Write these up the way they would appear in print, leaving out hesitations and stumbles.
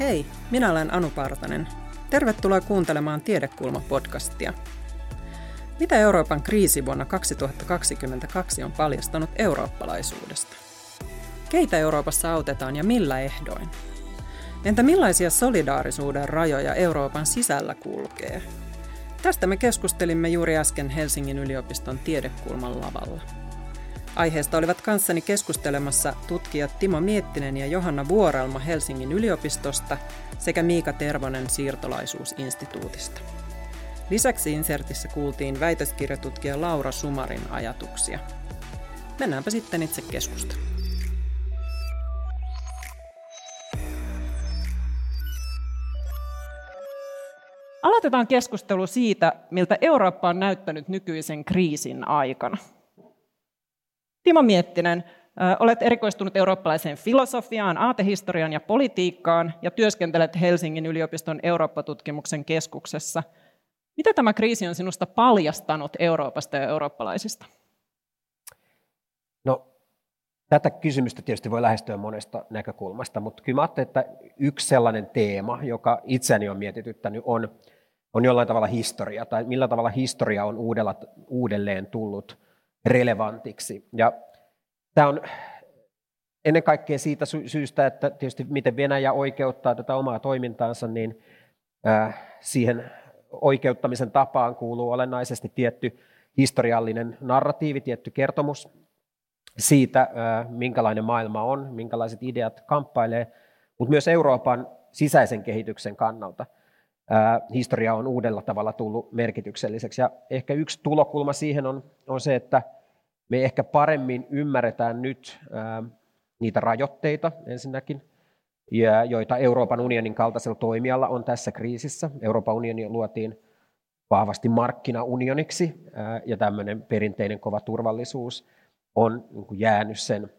Hei, minä olen Anu Partanen. Tervetuloa kuuntelemaan Tiedekulma-podcastia. Mitä Euroopan kriisi vuonna 2022 on paljastanut eurooppalaisuudesta? Keitä Euroopassa autetaan ja millä ehdoin? Entä millaisia solidaarisuuden rajoja Euroopan sisällä kulkee? Tästä me keskustelimme juuri äsken Helsingin yliopiston Tiedekulman lavalla. Aiheesta olivat kanssani keskustelemassa tutkijat Timo Miettinen ja Johanna Vuorelma Helsingin yliopistosta sekä Miika Tervonen Siirtolaisuusinstituutista. Lisäksi insertissä kuultiin väitöskirjatutkija Laura Sumarin ajatuksia. Mennäänpä sitten itse keskusteluun. Aloitetaan keskustelu siitä, miltä Eurooppa on näyttänyt nykyisen kriisin aikana. Timo Miettinen, olet erikoistunut eurooppalaiseen filosofiaan, aatehistoriaan ja politiikkaan ja työskentelet Helsingin yliopiston Eurooppa-tutkimuksen keskuksessa. Mitä tämä kriisi on sinusta paljastanut Euroopasta ja eurooppalaisista? No, tätä kysymystä tietysti voi lähestyä monesta näkökulmasta, mutta kyllä mä ajattelen, että yksi sellainen teema, joka itseäni on mietityttänyt, on jollain tavalla historia, tai millä tavalla historia on uudelleen tullut relevantiksi. Ja tämä on ennen kaikkea siitä syystä, että tietysti miten Venäjä oikeuttaa tätä omaa toimintaansa, niin siihen oikeuttamisen tapaan kuuluu olennaisesti tietty historiallinen narratiivi, tietty kertomus siitä, minkälainen maailma on, minkälaiset ideat kamppailee, mutta myös Euroopan sisäisen kehityksen kannalta historia on uudella tavalla tullut merkitykselliseksi. Ja ehkä yksi tulokulma siihen on se, että me ehkä paremmin ymmärretään nyt niitä rajoitteita ensinnäkin, joita Euroopan unionin kaltaisella toimijalla on tässä kriisissä. Euroopan unioni luotiin vahvasti markkinaunioniksi, ja tämmöinen perinteinen kova turvallisuus on jäänyt sen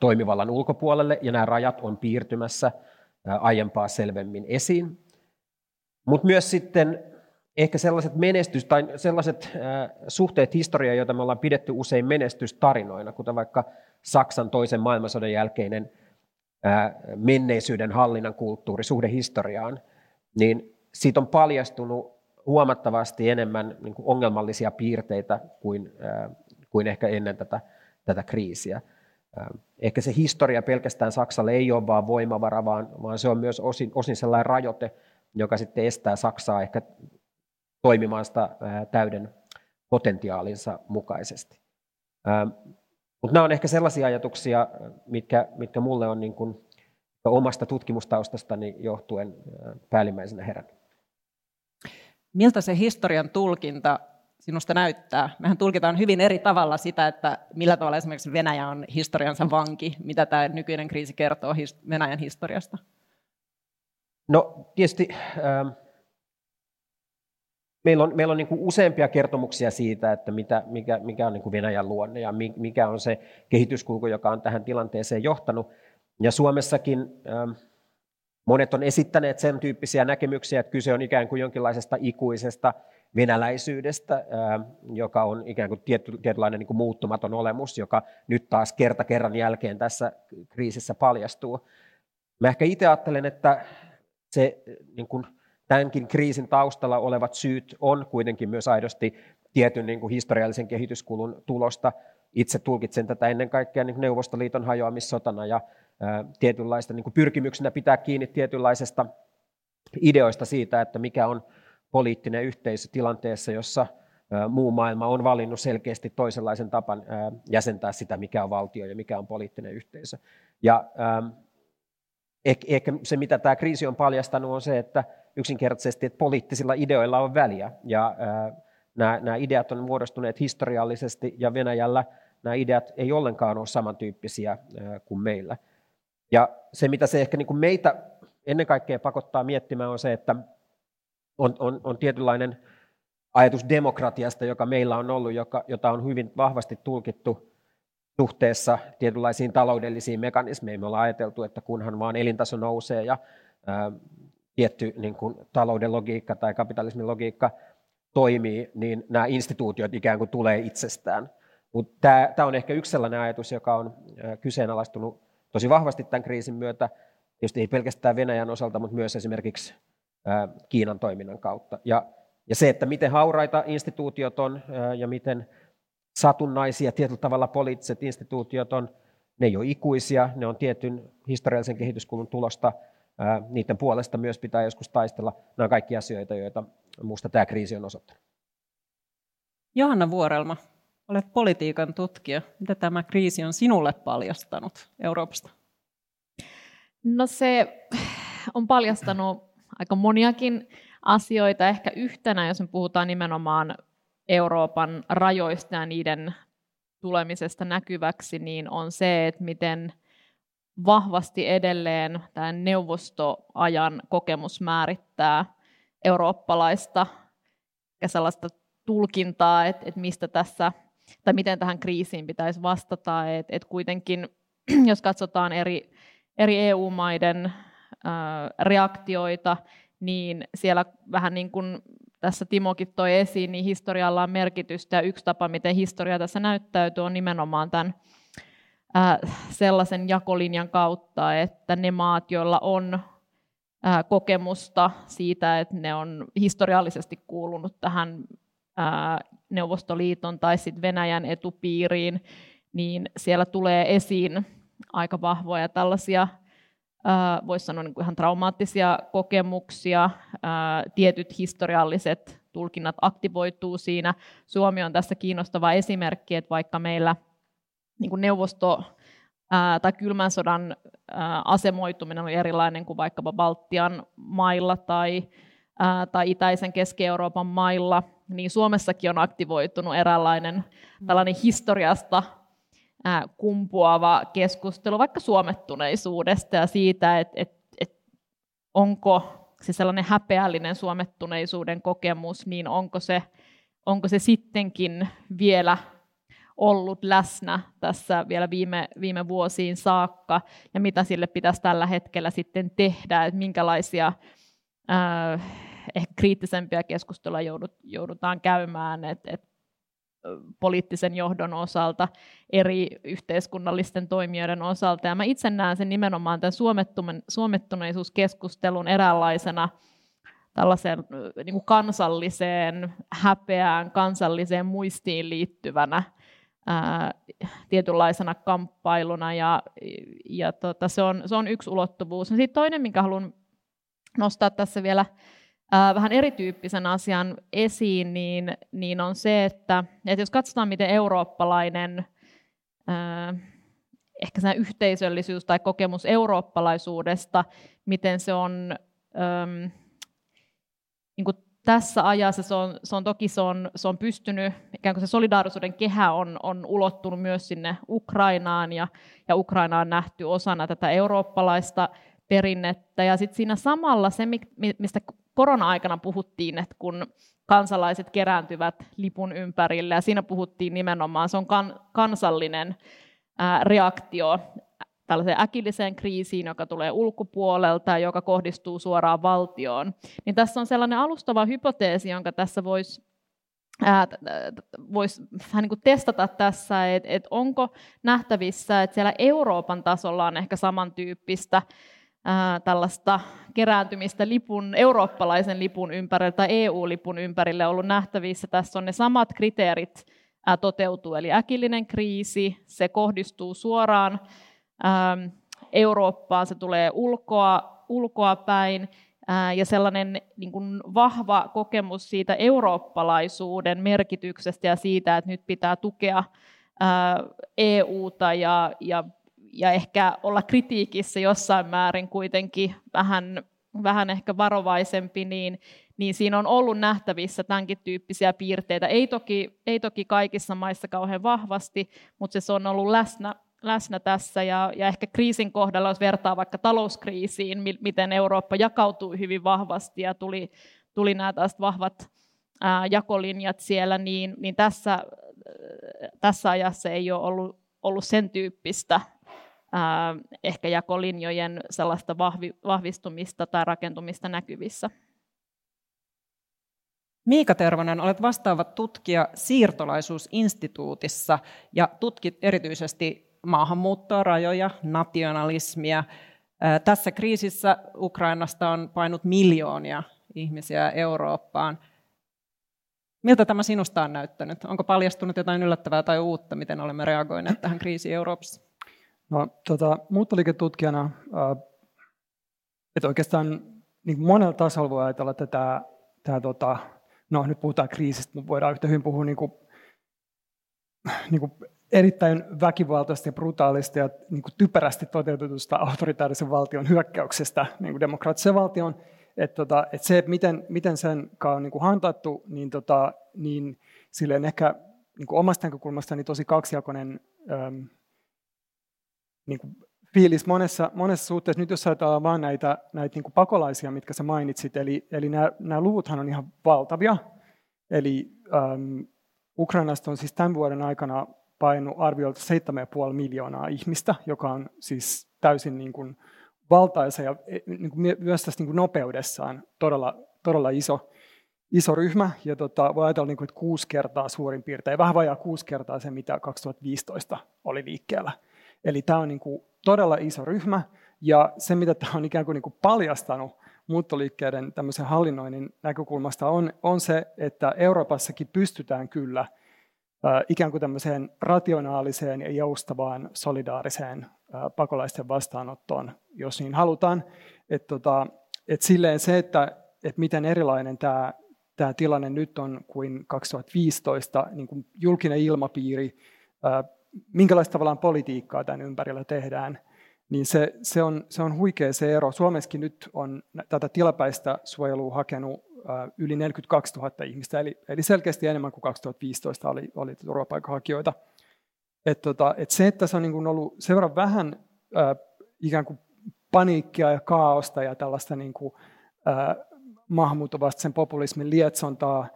toimivallan ulkopuolelle, ja nämä rajat on piirtymässä aiempaa selvemmin esiin. Mutta myös sitten ehkä sellaiset suhteet historiaan, joita me ollaan pidetty usein menestystarinoina, kuten vaikka Saksan toisen maailmansodan jälkeinen menneisyyden hallinnan kulttuuri, suhde historiaan, niin siitä on paljastunut huomattavasti enemmän niin kuin ongelmallisia piirteitä kuin ehkä ennen tätä kriisiä. Ehkä se historia pelkästään Saksalle ei ole vain voimavara, vaan se on myös osin sellainen rajoite, joka sitten estää Saksaa ehkä toimimaan sitä täyden potentiaalinsa mukaisesti. Mutta nämä on ehkä sellaisia ajatuksia, mitkä mulle on niin kuin omasta tutkimustaustastani johtuen päällimmäisenä herännyt. Miltä se historian tulkinta sinusta näyttää? Mehän tulkitaan hyvin eri tavalla sitä, että millä tavalla esimerkiksi Venäjä on historiansa vanki. Mitä tämä nykyinen kriisi kertoo Venäjän historiasta? No tietysti meillä on niin kuin useampia kertomuksia siitä, että mikä on niin kuin Venäjän luonne ja mikä on se kehityskulku, joka on tähän tilanteeseen johtanut. Ja Suomessakin monet on esittäneet sen tyyppisiä näkemyksiä, että kyse on ikään kuin jonkinlaisesta ikuisesta venäläisyydestä, joka on ikään kuin tietynlainen niin kuin muuttumaton olemus, joka nyt taas kerta kerran jälkeen tässä kriisissä paljastuu. Mä ehkä itse ajattelen, että se niin kuin tämänkin kriisin taustalla olevat syyt on kuitenkin myös aidosti tietyn niin kuin historiallisen kehityskulun tulosta. Itse tulkitsen tätä ennen kaikkea niin kuin Neuvostoliiton hajoamissotana ja tietynlaista niin kuin pyrkimyksenä pitää kiinni tietynlaisesta ideoista siitä, että mikä on poliittinen yhteisö tilanteessa, jossa muu maailma on valinnut selkeästi toisenlaisen tapan jäsentää sitä, mikä on valtio ja mikä on poliittinen yhteisö. Ja ehkä se, mitä tämä kriisi on paljastanut, on se, että yksinkertaisesti että poliittisilla ideoilla on väliä. Ja nämä ideat on muodostuneet historiallisesti, ja Venäjällä nämä ideat ei ollenkaan ole samantyyppisiä kuin meillä. Ja se, mitä se ehkä niin kuin meitä ennen kaikkea pakottaa miettimään, on se, että on tietynlainen ajatus demokratiasta, joka meillä on ollut, jota on hyvin vahvasti tulkittu suhteessa tietynlaisiin taloudellisiin mekanismeihin. Me ollaan ajateltu, että kunhan vaan elintaso nousee ja tietty niin kuin talouden logiikka tai kapitalismin logiikka toimii, niin nämä instituutiot ikään kuin tulee itsestään. Mutta tämä on ehkä yksi sellainen ajatus, joka on kyseenalaistunut tosi vahvasti tämän kriisin myötä. tietysti ei pelkästään Venäjän osalta, mutta myös esimerkiksi Kiinan toiminnan kautta. Ja se, että miten hauraita instituutiot on ja miten satunnaisia tietyllä tavalla poliittiset instituutiot on, ne ei ole ikuisia, ne on tietyn historiallisen kehityskulun tulosta, niiden puolesta myös pitää joskus taistella. Nämä on kaikki asioita, joita minusta tämä kriisi on osoittanut. Johanna Vuorelma, olet politiikan tutkija. Mitä tämä kriisi on sinulle paljastanut Euroopasta? No se on paljastanut aika moniakin asioita. Ehkä yhtenä, jos me puhutaan nimenomaan Euroopan rajoista ja niiden tulemisesta näkyväksi, niin on se, että miten vahvasti edelleen tämän neuvostoajan kokemus määrittää eurooppalaista ja sellaista tulkintaa, että mistä tässä, tai miten tähän kriisiin pitäisi vastata. Että kuitenkin, jos katsotaan eri EU-maiden reaktioita, niin siellä vähän niin kuin tässä Timokin toi esiin, niin historialla on merkitystä. Ja yksi tapa, miten historia tässä näyttäytyy, on nimenomaan tämän sellaisen jakolinjan kautta, että ne maat, joilla on kokemusta siitä, että ne on historiallisesti kuulunut tähän Neuvostoliiton tai sitten Venäjän etupiiriin, niin siellä tulee esiin aika vahvoja tällaisia, voisi sanoa niin kuin ihan traumaattisia kokemuksia, tietyt historialliset tulkinnat aktivoituu siinä. Suomi on tässä kiinnostava esimerkki, että vaikka meillä niin kuin neuvosto tai kylmän sodan asemoituminen on erilainen kuin vaikkapa Baltian mailla tai itäisen Keski-Euroopan mailla, niin Suomessakin on aktivoitunut eräänlainen tällainen historiasta kumpuava keskustelu vaikka suomettuneisuudesta ja siitä, että onko se sellainen häpeällinen suomettuneisuuden kokemus, niin onko se sittenkin vielä ollut läsnä tässä vielä viime vuosiin saakka, ja mitä sille pitäisi tällä hetkellä sitten tehdä, että minkälaisia ehkä kriittisempiä keskusteluja joudutaan käymään, että poliittisen johdon osalta, eri yhteiskunnallisten toimijoiden osalta. Ja mä itse näen sen nimenomaan tämän suomettuneisuuskeskustelun eräänlaisena tällaiseen niin kuin kansalliseen häpeään, kansalliseen muistiin liittyvänä tietynlaisena kamppailuna, ja se on yksi ulottuvuus. No sitten toinen, minkä haluan nostaa tässä vielä vähän erityyppisen asian esiin, niin on se, että jos katsotaan, miten eurooppalainen ehkä se yhteisöllisyys tai kokemus eurooppalaisuudesta, miten se on niin kuin tässä ajassa se on pystynyt, ikään kuin se solidaarisuuden kehä on ulottunut myös sinne Ukrainaan, ja Ukraina on nähty osana tätä eurooppalaista perinnettä. Ja sitten siinä samalla se, mistä korona-aikana puhuttiin, että kun kansalaiset kerääntyvät lipun ympärille, ja siinä puhuttiin nimenomaan, se on kansallinen reaktio tällaiseen äkilliseen kriisiin, joka tulee ulkopuolelta ja joka kohdistuu suoraan valtioon. Niin tässä on sellainen alustava hypoteesi, jonka tässä voisi vähän niin kuin testata tässä, että onko nähtävissä, että siellä Euroopan tasolla on ehkä samantyyppistä tällaista kerääntymistä eurooppalaisen lipun ympärille tai EU-lipun ympärille ollut nähtävissä. Tässä on ne samat kriteerit toteutuu, eli äkillinen kriisi, se kohdistuu suoraan Eurooppaan, se tulee ulkoa päin, ja sellainen niin kuin vahva kokemus siitä eurooppalaisuuden merkityksestä ja siitä, että nyt pitää tukea EUta ja ehkä olla kritiikissä jossain määrin kuitenkin vähän ehkä varovaisempi, niin siinä on ollut nähtävissä tämänkin tyyppisiä piirteitä. Ei toki kaikissa maissa kauhean vahvasti, mutta se on ollut läsnä tässä, ja ehkä kriisin kohdalla, jos vertaa vaikka talouskriisiin, miten Eurooppa jakautui hyvin vahvasti ja tuli nämä tästä vahvat jakolinjat siellä, niin tässä ajassa ei ole ollut sen tyyppistä ehkä jakolinjojen sellaista vahvistumista tai rakentumista näkyvissä. Miika Tervonen, olet vastaava tutkija Siirtolaisuusinstituutissa ja tutkit erityisesti maahanmuuttoa, rajoja, nationalismia. Tässä kriisissä Ukrainasta on painut miljoonia ihmisiä Eurooppaan. Miltä tämä sinusta on näyttänyt? Onko paljastunut jotain yllättävää tai uutta, miten olemme reagoineet tähän kriisiin Euroopassa? No, muuttoliiketutkijana, että oikeastaan niin monella tasolla voi ajatella, että no nyt puhutaan kriisistä, mutta voidaan yhtä hyvin puhua niin kuin erittäin väkivaltaisesti ja brutaalista ja niin kuin typerästi toteutetusta autoritaarisen valtion hyökkäyksestä niin kuin demokraattisen valtion. Että se, miten sen on niin kuin hantattu, niin silleen ehkä niin kuin omasta näkökulmastani tosi kaksijakoinen niin kuin fiilis monessa suhteessa. Nyt jos ajatellaan vaan näitä niin kuin pakolaisia, mitkä sä mainitsit, eli nämä luvuthan on ihan valtavia. Eli Ukrainasta on siis tämän vuoden aikana painunut arviolta 7,5 miljoonaa ihmistä, joka on siis täysin niin kuin valtaisa ja myös tässä nopeudessaan todella iso ryhmä. Ja voi ajatella, että 6 kertaa suurin piirtein, vähän vajaa 6 kertaa se, mitä 2015 oli liikkeellä. Eli tämä on todella iso ryhmä, ja se, mitä tämä on ikään kuin paljastanut muuttoliikkeiden tämmöisen hallinnoinnin näkökulmasta, on se, että Euroopassakin pystytään kyllä ikään kuin tämmöiseen rationaaliseen ja joustavaan solidaariseen pakolaisten vastaanottoon, jos niin halutaan. Että silleen se, että miten erilainen tämä tilanne nyt on kuin 2015, niin kuin julkinen ilmapiiri, minkälaista tavallaan politiikkaa tämän ympärillä tehdään, niin se on huikea se ero. Suomessakin nyt on tätä tilapäistä suojelua hakenut yli 42 000 ihmistä, eli selkeästi enemmän kuin 2015 oli turvapaikanhakijoita. Että se, että se on niin ollut sen verran vähän ikään kuin paniikkia ja kaaosta ja tällaista niin kuin, maahanmuuttovastaisen populismin lietsontaa,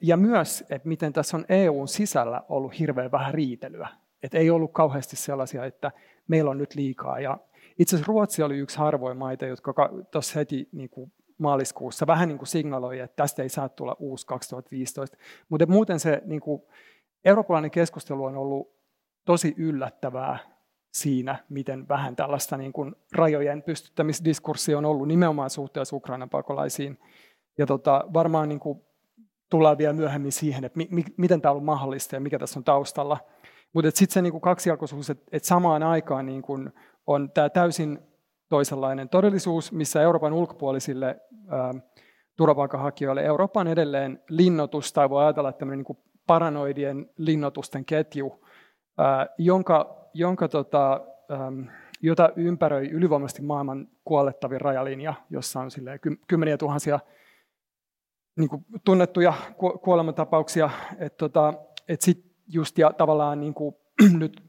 ja myös, että miten tässä on EUn sisällä ollut hirveän vähän riitelyä. Että ei ollut kauheasti sellaisia, että meillä on nyt liikaa. Ja itse asiassa Ruotsi oli yksi harvoin maita, jotka tuossa heti niin kuin maaliskuussa vähän niin kuin signaloi, että tästä ei saa tulla uusi 2015. Mutta muuten se niin kuin eurooppalainen keskustelu on ollut tosi yllättävää siinä, miten vähän tällaista niin kuin rajojen pystyttämisdiskurssia on ollut nimenomaan suhteessa Ukrainan pakolaisiin. Ja varmaan niin kuin tullaan vielä myöhemmin siihen, että miten tämä on ollut mahdollista ja mikä tässä on taustalla. Mutta sitten se niin kuin kaksijakoisuus, että samaan aikaan niin kuin on tämä täysin toisenlainen todellisuus, missä Euroopan ulkopuolisille turvapaikanhakijoille Eurooppa on edelleen linnoitus, tai voi ajatella, että tämmöinen niin kuin paranoidien linnoitusten ketju, jota ympäröi ylivoimaisesti maailman kuolettavin rajalinja, jossa on silleen kymmeniä tuhansia niin kuin tunnettuja kuolemantapauksia. Ja tavallaan niin kuin,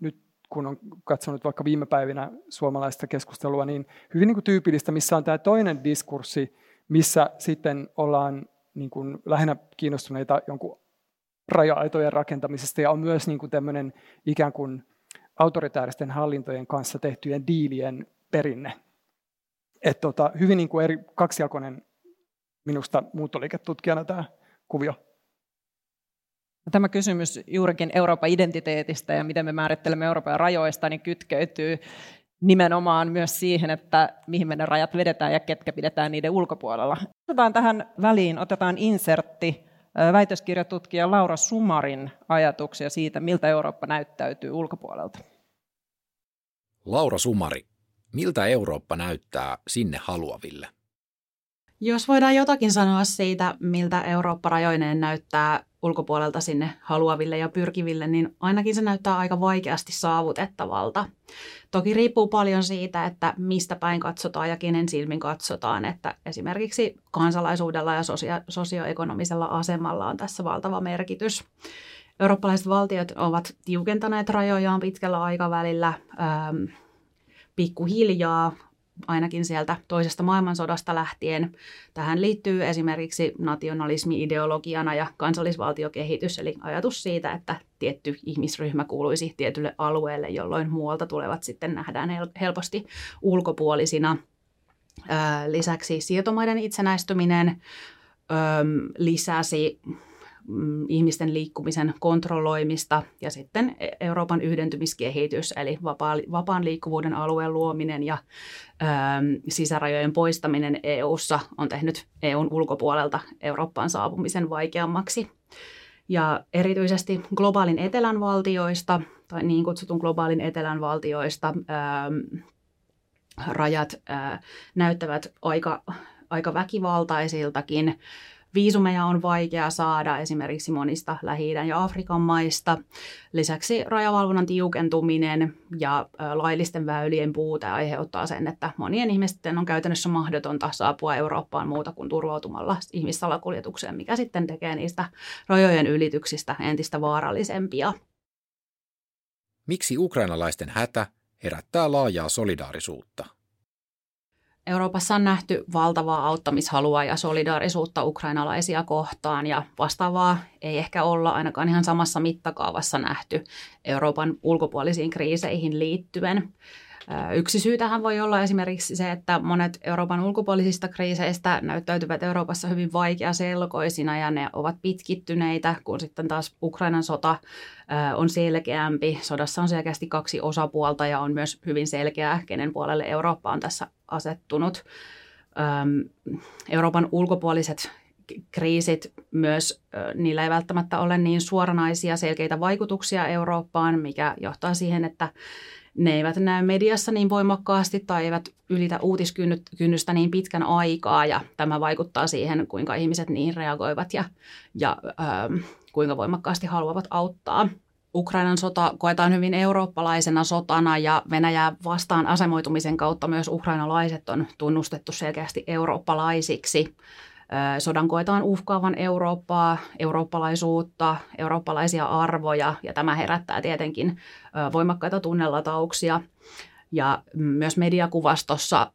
nyt kun on katsonut vaikka viime päivinä suomalaista keskustelua, niin hyvin niin kuin tyypillistä, missä on tämä toinen diskurssi, missä sitten ollaan niin kuin lähinnä kiinnostuneita jonkun raja-aitojen rakentamisesta, ja on myös niin kuin tämmöinen ikään kuin autoritääristen hallintojen kanssa tehtyjen diilien perinne. Että hyvin niin kuin eri kaksijakoinen minusta muuttoliiketutkijana tämä kuvio. Tämä kysymys juurikin Euroopan identiteetistä ja miten me määrittelemme Euroopan rajoista, niin kytkeytyy nimenomaan myös siihen, että mihin me ne rajat vedetään ja ketkä pidetään niiden ulkopuolella. Otetaan tähän väliin, otetaan insertti väitöskirjatutkija Laura Sumarin ajatuksia siitä, miltä Eurooppa näyttäytyy ulkopuolelta. Laura Sumari, miltä Eurooppa näyttää sinne haluaville? Jos voidaan jotakin sanoa siitä, miltä Eurooppa rajoineen näyttää ulkopuolelta sinne haluaville ja pyrkiville, niin ainakin se näyttää aika vaikeasti saavutettavalta. Toki riippuu paljon siitä, että mistä päin katsotaan ja kenen silmin katsotaan, että esimerkiksi kansalaisuudella ja sosioekonomisella asemalla on tässä valtava merkitys. Eurooppalaiset valtiot ovat tiukentaneet rajojaan pitkällä aikavälillä pikkuhiljaa, ainakin sieltä toisesta maailmansodasta lähtien. Tähän liittyy esimerkiksi nationalismi ideologiana ja kansallisvaltiokehitys, eli ajatus siitä, että tietty ihmisryhmä kuuluisi tietylle alueelle, jolloin muualta tulevat sitten nähdään helposti ulkopuolisina. Lisäksi siirtomaiden itsenäistyminen lisäsi ihmisten liikkumisen kontrolloimista ja sitten Euroopan yhdentymiskehitys, eli vapaan liikkuvuuden alueen luominen ja sisärajojen poistaminen EU:ssa on tehnyt EUn ulkopuolelta Eurooppaan saapumisen vaikeammaksi. Ja erityisesti globaalin etelän valtioista, tai niin kutsutun globaalin etelän valtioista, rajat näyttävät aika väkivaltaisiltakin. Viisumeja on vaikea saada esimerkiksi monista Lähi-idän ja Afrikan maista. Lisäksi rajavalvonnan tiukentuminen ja laillisten väylien puute aiheuttaa sen, että monien ihmisten on käytännössä mahdotonta saapua Eurooppaan muuta kuin turvautumalla ihmissalakuljetukseen, mikä sitten tekee niistä rajojen ylityksistä entistä vaarallisempia. Miksi ukrainalaisten hätä herättää laajaa solidaarisuutta? Euroopassa on nähty valtavaa auttamishalua ja solidaarisuutta ukrainalaisia kohtaan, ja vastaavaa ei ehkä olla ainakaan ihan samassa mittakaavassa nähty Euroopan ulkopuolisiin kriiseihin liittyen. Yksi syy tähän voi olla esimerkiksi se, että monet Euroopan ulkopuolisista kriiseistä näyttäytyvät Euroopassa hyvin vaikeaselkoisina ja ne ovat pitkittyneitä, kun sitten taas Ukrainan sota on selkeämpi. Sodassa on selkeästi kaksi osapuolta ja on myös hyvin selkeää, kenen puolelle Eurooppa on tässä asettunut. Euroopan ulkopuoliset kriisit myös, niillä ei välttämättä ole niin suoranaisia selkeitä vaikutuksia Eurooppaan, mikä johtaa siihen, että ne eivät näy mediassa niin voimakkaasti tai eivät ylitä uutiskynnystä niin pitkän aikaa, ja tämä vaikuttaa siihen, kuinka ihmiset niihin reagoivat ja kuinka voimakkaasti haluavat auttaa. Ukrainan sota koetaan hyvin eurooppalaisena sotana, ja Venäjää vastaan asemoitumisen kautta myös ukrainalaiset on tunnustettu selkeästi eurooppalaisiksi. Sodan koetaan uhkaavan Eurooppaa, eurooppalaisuutta, eurooppalaisia arvoja, ja tämä herättää tietenkin voimakkaita tunnelatauksia. Ja myös mediakuvastossa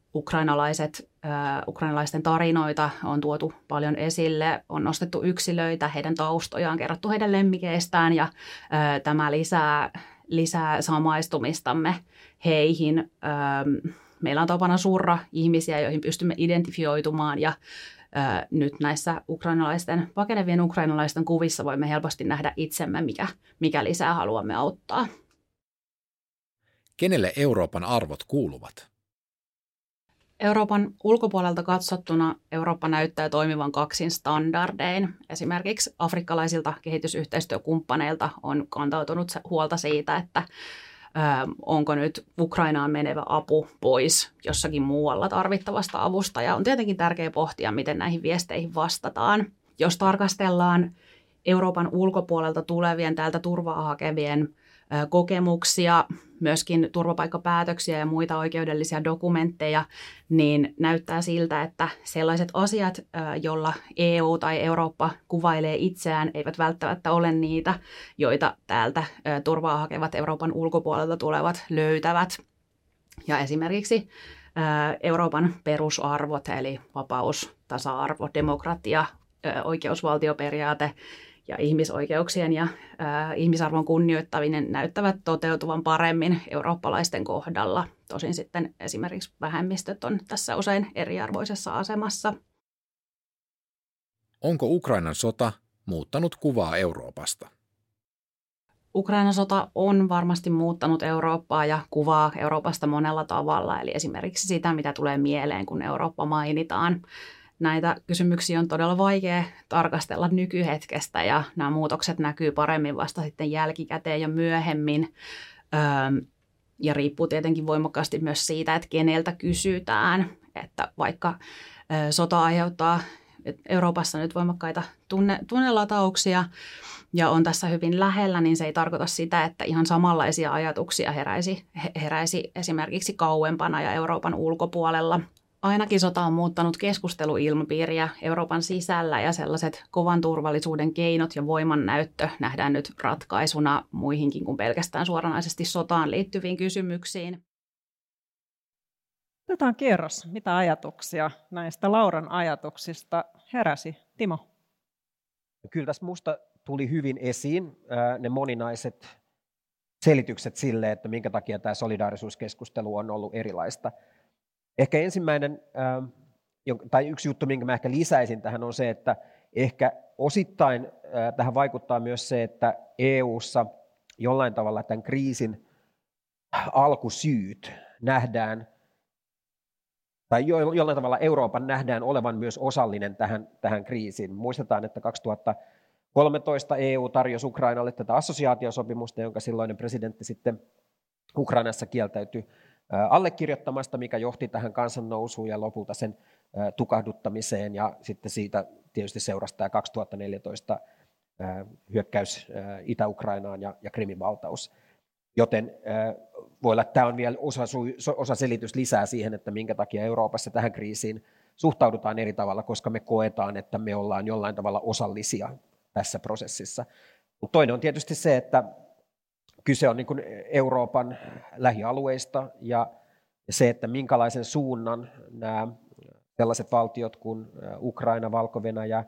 ukrainalaisten tarinoita on tuotu paljon esille, on nostettu yksilöitä, heidän taustojaan, kerrottu heidän lemmikeistään, ja tämä lisää samaistumistamme heihin. Meillä on tapana surra ihmisiä, joihin pystymme identifioitumaan, ja nyt näissä pakenevien ukrainalaisten kuvissa voimme helposti nähdä itsemme, mikä lisää haluamme auttaa. Kenelle Euroopan arvot kuuluvat? Euroopan ulkopuolelta katsottuna Eurooppa näyttää toimivan kaksin standardein. Esimerkiksi afrikkalaisilta kehitysyhteistyökumppaneilta on kantautunut huolta siitä, että onko nyt Ukrainaan menevä apu pois jossakin muualla tarvittavasta avusta, ja on tietenkin tärkeää pohtia, miten näihin viesteihin vastataan. Jos tarkastellaan Euroopan ulkopuolelta tulevien, täältä turvaa hakevien kokemuksia, myöskin turvapaikkapäätöksiä ja muita oikeudellisia dokumentteja, niin näyttää siltä, että sellaiset asiat, joilla EU tai Eurooppa kuvailee itseään, eivät välttämättä ole niitä, joita täältä turvaa hakevat Euroopan ulkopuolelta tulevat löytävät. Ja esimerkiksi Euroopan perusarvot, eli vapaus, tasa-arvo, demokratia, oikeusvaltioperiaate ja ihmisoikeuksien ja ihmisarvon kunnioittaminen näyttävät toteutuvan paremmin eurooppalaisten kohdalla. Tosin sitten esimerkiksi vähemmistöt on tässä usein eriarvoisessa asemassa. Onko Ukrainan sota muuttanut kuvaa Euroopasta? Ukrainan sota on varmasti muuttanut Eurooppaa ja kuvaa Euroopasta monella tavalla, eli esimerkiksi sitä, mitä tulee mieleen, kun Eurooppa mainitaan. Näitä kysymyksiä on todella vaikea tarkastella nykyhetkestä, ja nämä muutokset näkyy paremmin vasta sitten jälkikäteen ja myöhemmin. Ja riippuu tietenkin voimakkaasti myös siitä, että keneltä kysytään. Että vaikka sota aiheuttaa Euroopassa nyt voimakkaita tunnelatauksia ja on tässä hyvin lähellä, niin se ei tarkoita sitä, että ihan samanlaisia ajatuksia heräisi esimerkiksi kauempana ja Euroopan ulkopuolella. Ainakin sota on muuttanut keskusteluilmapiiriä Euroopan sisällä, ja sellaiset kovan turvallisuuden keinot ja voimannäyttö nähdään nyt ratkaisuna muihinkin kuin pelkästään suoranaisesti sotaan liittyviin kysymyksiin. Otetaan kierros. Mitä ajatuksia näistä Lauran ajatuksista heräsi? Timo? Kyllä tässä musta tuli hyvin esiin ne moninaiset selitykset sille, että minkä takia tämä solidaarisuuskeskustelu on ollut erilaista. Ehkä ensimmäinen, tai yksi juttu, minkä mä ehkä lisäisin tähän, on se, että Ehkä osittain tähän vaikuttaa myös se, että EU:ssa jollain tavalla tämän kriisin alkusyyt nähdään, tai jollain tavalla Euroopan nähdään olevan myös osallinen tähän kriisiin. Muistetaan, että 2013 EU tarjosi Ukrainalle tätä assosiaatiosopimusta, jonka silloinen presidentti sitten Ukrainassa kieltäytyi allekirjoittamasta, mikä johti tähän kansannousuun ja lopulta sen tukahduttamiseen, ja sitten siitä tietysti seurasi tämä 2014 hyökkäys Itä-Ukrainaan ja Krimin valtaus. Joten voi olla, että tämä on vielä osa selitys lisää siihen, että minkä takia Euroopassa tähän kriisiin suhtaudutaan eri tavalla, koska me koetaan, että me ollaan jollain tavalla osallisia tässä prosessissa. Mutta toinen on tietysti se, että kyse on niin kuin Euroopan lähialueista ja se, että minkälaisen suunnan nämä sellaiset valtiot kuin Ukraina, Valko-Venäjä,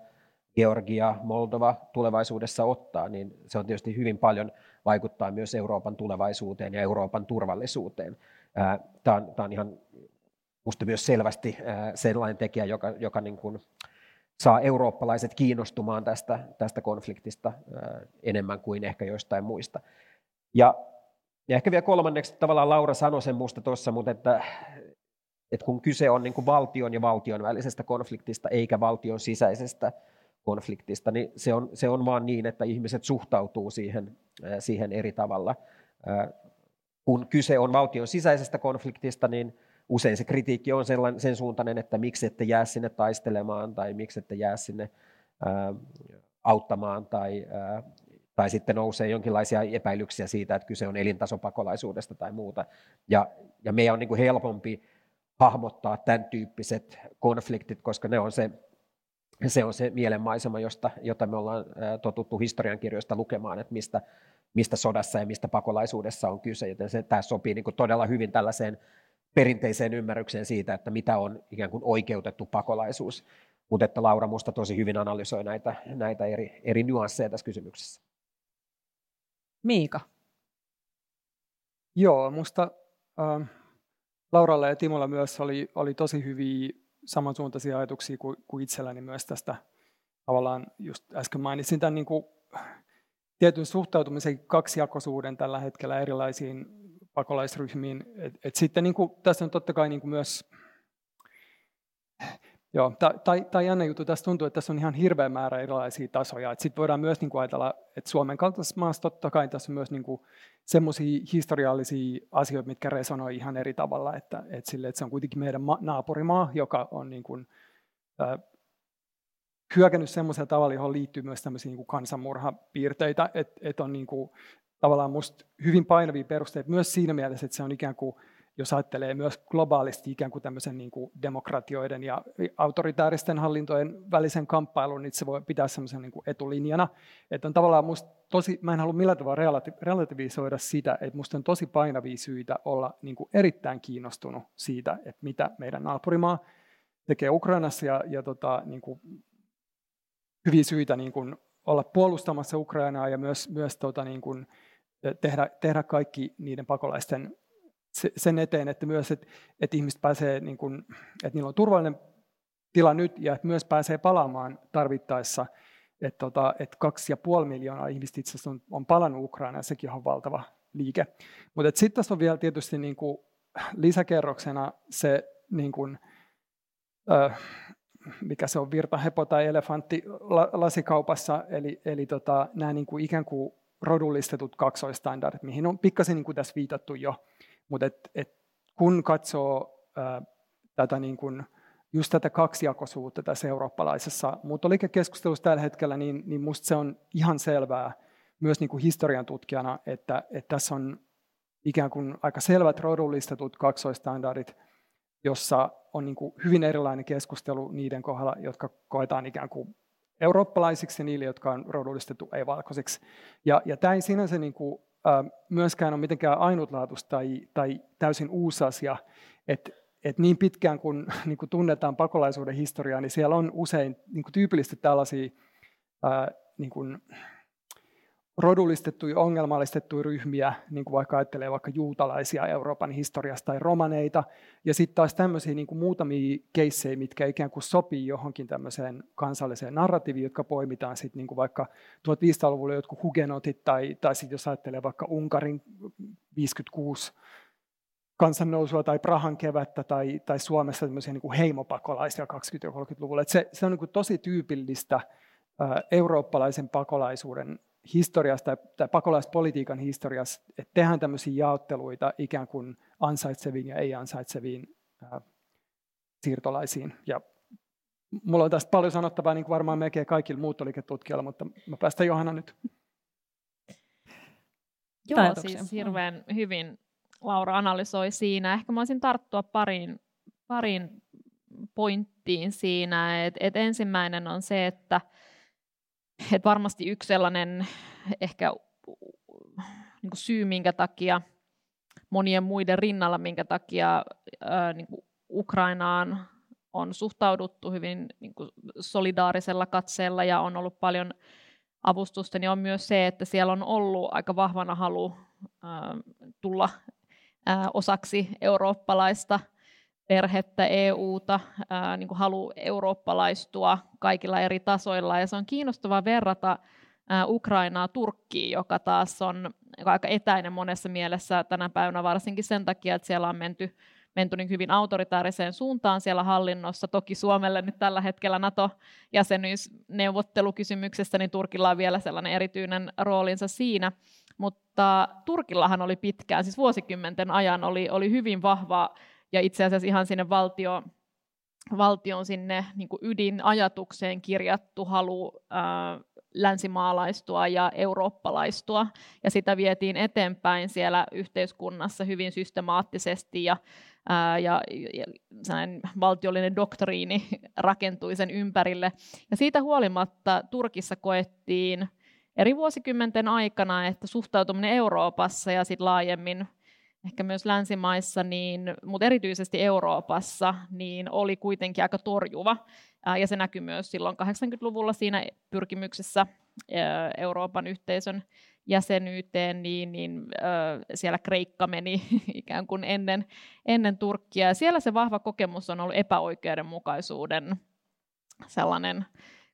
Georgia, Moldova tulevaisuudessa ottaa, niin se on tietysti hyvin paljon vaikuttaa myös Euroopan tulevaisuuteen ja Euroopan turvallisuuteen. Tämä on ihan musta myös selvästi sellainen tekijä, joka niin kuin saa eurooppalaiset kiinnostumaan tästä konfliktista enemmän kuin ehkä joistain muista. Ja ehkä vielä kolmanneksi, tavallaan Laura sanoi sen musta tuossa, mutta että kun kyse on niin kuin valtion ja valtion välisestä konfliktista eikä valtion sisäisestä konfliktista, niin se on vaan niin, että ihmiset suhtautuu siihen eri tavalla. Kun kyse on valtion sisäisestä konfliktista, niin usein se kritiikki on sen suuntainen, että miksi ette jää sinne taistelemaan tai miksi ette jää sinne auttamaan tai sitten nousee jonkinlaisia epäilyksiä siitä, että kyse on elintasopakolaisuudesta tai muuta. Ja meidän on niin kuin helpompi hahmottaa tämän tyyppiset konfliktit, koska ne on se mielenmaisema, jota me ollaan totuttu historiankirjoista lukemaan, että mistä sodassa ja mistä pakolaisuudessa on kyse. Joten tämä sopii niin kuin todella hyvin tällaiseen perinteiseen ymmärrykseen siitä, että mitä on ikään kuin oikeutettu pakolaisuus. Mutta että Laura musta tosi hyvin analysoi näitä eri nyansseja tässä kysymyksessä. Miika. Joo, musta Lauralla ja Timolla myös oli tosi hyviä samansuuntaisia ajatuksia kuin itselläni myös tästä. Tavallaan just äsken mainitsin tämän niin kuin tietyn suhtautumisen kaksijakoisuuden tällä hetkellä erilaisiin pakolaisryhmiin. Et sitten niin kuin, tässä on totta kai niin kuin myös... Joo, tai jännä juttu, tässä tuntuu, että tässä on ihan hirveä määrä erilaisia tasoja. Sitten voidaan myös niin kuin ajatella, että Suomen kaltaisessa maassa totta kai tässä on myös niin semmoisia historiallisia asioita, mitkä resonoi ihan eri tavalla. Että se on kuitenkin meidän naapurimaa, joka on niin kuin, hyökännyt semmoisella tavalla, johon liittyy myös tämmöisiä niin kuin kansanmurhapiirteitä. Että on niin kuin, tavallaan musta hyvin painavia perusteita myös siinä mielessä, että se on ikään kuin... Jos ajattelee myös globaalisti ikään kuin tämmöisen niin kuin demokratioiden ja autoritääristen hallintojen välisen kamppailun, niin se voi pitää semmoisen niin kuin etulinjana. Että on tavallaan musta tosi, mä en halua millään tavalla relativisoida sitä, että musta on tosi painavia syitä olla niin kuin erittäin kiinnostunut siitä, että mitä meidän naapurimaa tekee Ukrainassa ja niin kuin hyviä syitä niin kuin olla puolustamassa Ukrainaa ja myös niin kuin tehdä kaikki niiden pakolaisten sen eteen, että myös että ihmiset pääsee, niin kuin, että niillä on turvallinen tila nyt ja että myös pääsee palaamaan tarvittaessa. Että 2,5 miljoonaa ihmistä itse asiassa on palannut Ukrainaan ja sekin on valtava liike. Mutta sitten tässä on vielä tietysti niin kuin lisäkerroksena se, niin kuin, mikä se on virtahepo tai elefantti lasikaupassa, eli nämä niin kuin ikään kuin rodullistetut kaksoistandardit, mihin on pikkasen niin kuin tässä viitattu jo. Mutta kun katsoo tätä, niin kun, just tätä kaksijakoisuutta tässä eurooppalaisessa muuttoliikekeskustelussa tällä hetkellä, niin musta se on ihan selvää myös niin kuin historian tutkijana, että tässä on ikään kuin aika selvät rodullistetut kaksoistandardit, jossa on niin kuin hyvin erilainen keskustelu niiden kohdalla, jotka koetaan ikään kuin eurooppalaisiksi ja niille, jotka on rodullistettu ei-valkoisiksi. Ja tämä ei sinänsä... Niin kuin, myöskään on mitenkään ainutlaatuista tai täysin uusi asia, että niin pitkään kun niin kuin tunnetaan pakolaisuuden historiaa, niin siellä on usein niin kuin tyypillisesti tällaisia niin kuin rodullistettuja, ongelmallistettuja ryhmiä, niin kuin vaikka ajattelee vaikka juutalaisia Euroopan historiasta tai romaneita, ja sitten taas tämmöisiä niin kuin muutamia keissejä, mitkä ikään kuin sopii johonkin tämmöiseen kansalliseen narratiiviin, jotka poimitaan sitten niin kuin vaikka 1500-luvulla jotkut hugenotit, tai sitten jos ajattelee vaikka Unkarin 56 kansannousua tai Prahan kevättä, tai Suomessa tämmöisiä niin kuin heimopakolaisia 20- ja 30-luvulla. Se on niin kuin tosi tyypillistä eurooppalaisen pakolaisuuden historiasta tai pakolaispolitiikan historiassa, että tehdään tämmöisiä jaotteluita ikään kuin ansaitseviin ja ei-ansaitseviin siirtolaisiin. Ja mulla on tästä paljon sanottavaa, niin kuin varmaan melkein kaikilla muuttoliiketutkijoilla, mutta mä päästän Johanna nyt. Joo, siis hirveän hyvin Laura analysoi siinä. Ehkä mä olisin tarttua pariin pointtiin siinä, että ensimmäinen on se, että varmasti yksi sellainen ehkä niin kuin syy, minkä takia monien muiden rinnalla, minkä takia niin kuin Ukrainaan on suhtauduttu hyvin niin kuin solidaarisella katseella ja on ollut paljon avustusta, niin on myös se, että siellä on ollut aika vahvana halu tulla osaksi eurooppalaista perhettä, EUta, niin kuin halu eurooppalaistua kaikilla eri tasoilla. Ja se on kiinnostavaa verrata Ukrainaa Turkkiin, joka taas on aika etäinen monessa mielessä tänä päivänä, varsinkin sen takia, että siellä on menty niin hyvin autoritaariseen suuntaan siellä hallinnossa. Toki Suomelle nyt tällä hetkellä NATO-jäsenyysneuvottelukysymyksessä, niin Turkilla on vielä sellainen erityinen roolinsa siinä. Mutta Turkillahan oli pitkään, siis vuosikymmenten ajan oli hyvin vahva ja itse asiassa ihan sinne valtion sinne niin kuin ydinajatukseen kirjattu halu länsimaalaistua ja eurooppalaistua. Ja sitä vietiin eteenpäin siellä yhteiskunnassa hyvin systemaattisesti ja valtiollinen doktriini rakentui sen ympärille. Ja siitä huolimatta Turkissa koettiin eri vuosikymmenten aikana, että suhtautuminen Euroopassa ja sit laajemmin ehkä myös länsimaissa, niin, mutta erityisesti Euroopassa, niin oli kuitenkin aika torjuva. Ja se näkyi myös silloin 80-luvulla siinä pyrkimyksessä Euroopan yhteisön jäsenyyteen, niin siellä Kreikka meni ikään kuin ennen Turkkia. Ja siellä se vahva kokemus on ollut epäoikeudenmukaisuuden sellainen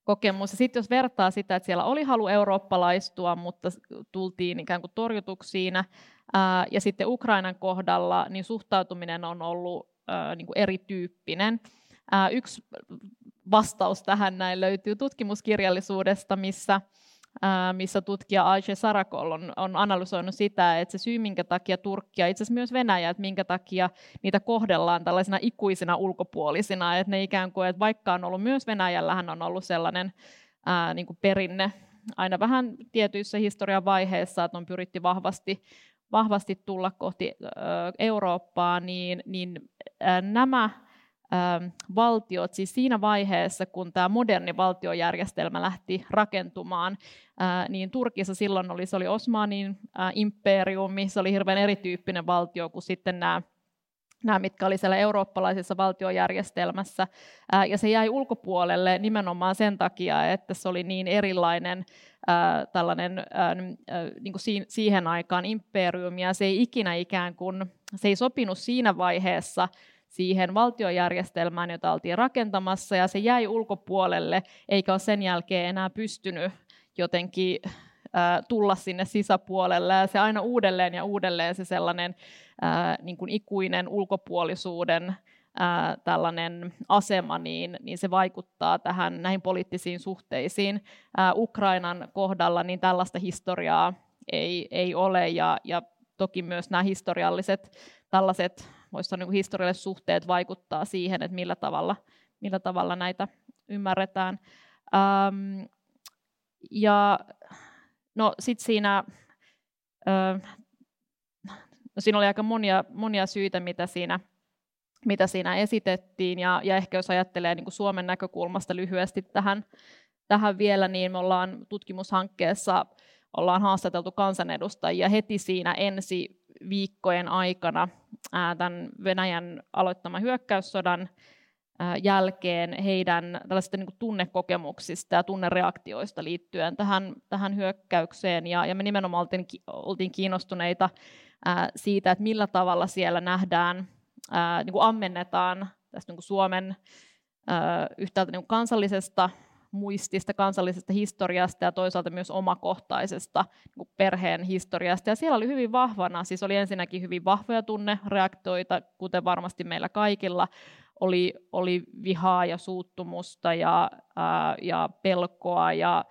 kokemus. Ja sitten jos vertaa sitä, että siellä oli halu eurooppalaistua, mutta tultiin ikään kuin torjutuksi siinä. Ja sitten Ukrainan kohdalla niin suhtautuminen on ollut niin kuin erityyppinen. Yksi vastaus tähän näin löytyy tutkimuskirjallisuudesta, missä tutkija Ayse Sarakoll on analysoinut sitä, että se syy, minkä takia Turkki ja itse asiassa myös Venäjä, että minkä takia niitä kohdellaan tällaisina ikuisina ulkopuolisina, että ne ikään kuin, että vaikka on ollut myös Venäjällähän on ollut sellainen niin kuin perinne aina vähän tietyissä historian vaiheissa, että on pyritty vahvasti tulla kohti Eurooppaa, niin nämä valtiot, siis siinä vaiheessa, kun tämä moderni valtiojärjestelmä lähti rakentumaan, niin Turkissa silloin se oli Osmanin imperiumi, se oli hirveän erityyppinen valtio kuin sitten nämä, mitkä oli siellä eurooppalaisessa valtiojärjestelmässä, ja se jäi ulkopuolelle nimenomaan sen takia, että se oli niin erilainen tällainen niin kuin siihen aikaan imperiumi, ja se ei ikinä ikään kuin, se ei sopinut siinä vaiheessa siihen valtiojärjestelmään, jota oltiin rakentamassa, ja se jäi ulkopuolelle, eikä ole sen jälkeen enää pystynyt jotenkin tulla sinne sisäpuolelle, ja se aina uudelleen ja uudelleen se sellainen niin kuin ikuinen ulkopuolisuuden tällainen asema, niin se vaikuttaa tähän näihin poliittisiin suhteisiin. Ukrainan kohdalla niin tällaista historiaa ei ole, ja toki myös nämä historialliset tällaiset, voisi sanoa, niin kuin historialliset suhteet vaikuttaa siihen, että millä tavalla näitä ymmärretään. No sitten siinä oli aika monia syitä, mitä siinä esitettiin, ja ehkä jos ajattelee niin kuin Suomen näkökulmasta lyhyesti tähän vielä, niin me ollaan tutkimushankkeessa haastateltu kansanedustajia heti siinä ensi viikkojen aikana tämän Venäjän aloittaman hyökkäyssodan jälkeen heidän tällaisista niin kuin tunnekokemuksista ja tunnereaktioista liittyen tähän hyökkäykseen. Ja me nimenomaan oltiin kiinnostuneita siitä, että millä tavalla siellä nähdään, niin kuin ammennetaan tästä niin kuin Suomen yhtäältä niin kuin kansallisesta muistista, kansallisesta historiasta ja toisaalta myös omakohtaisesta niin perheen historiasta. Ja siellä oli hyvin vahvana, siis oli ensinnäkin hyvin vahvoja tunnereaktioita, kuten varmasti meillä kaikilla. Oli vihaa ja suuttumusta ja pelkoa ja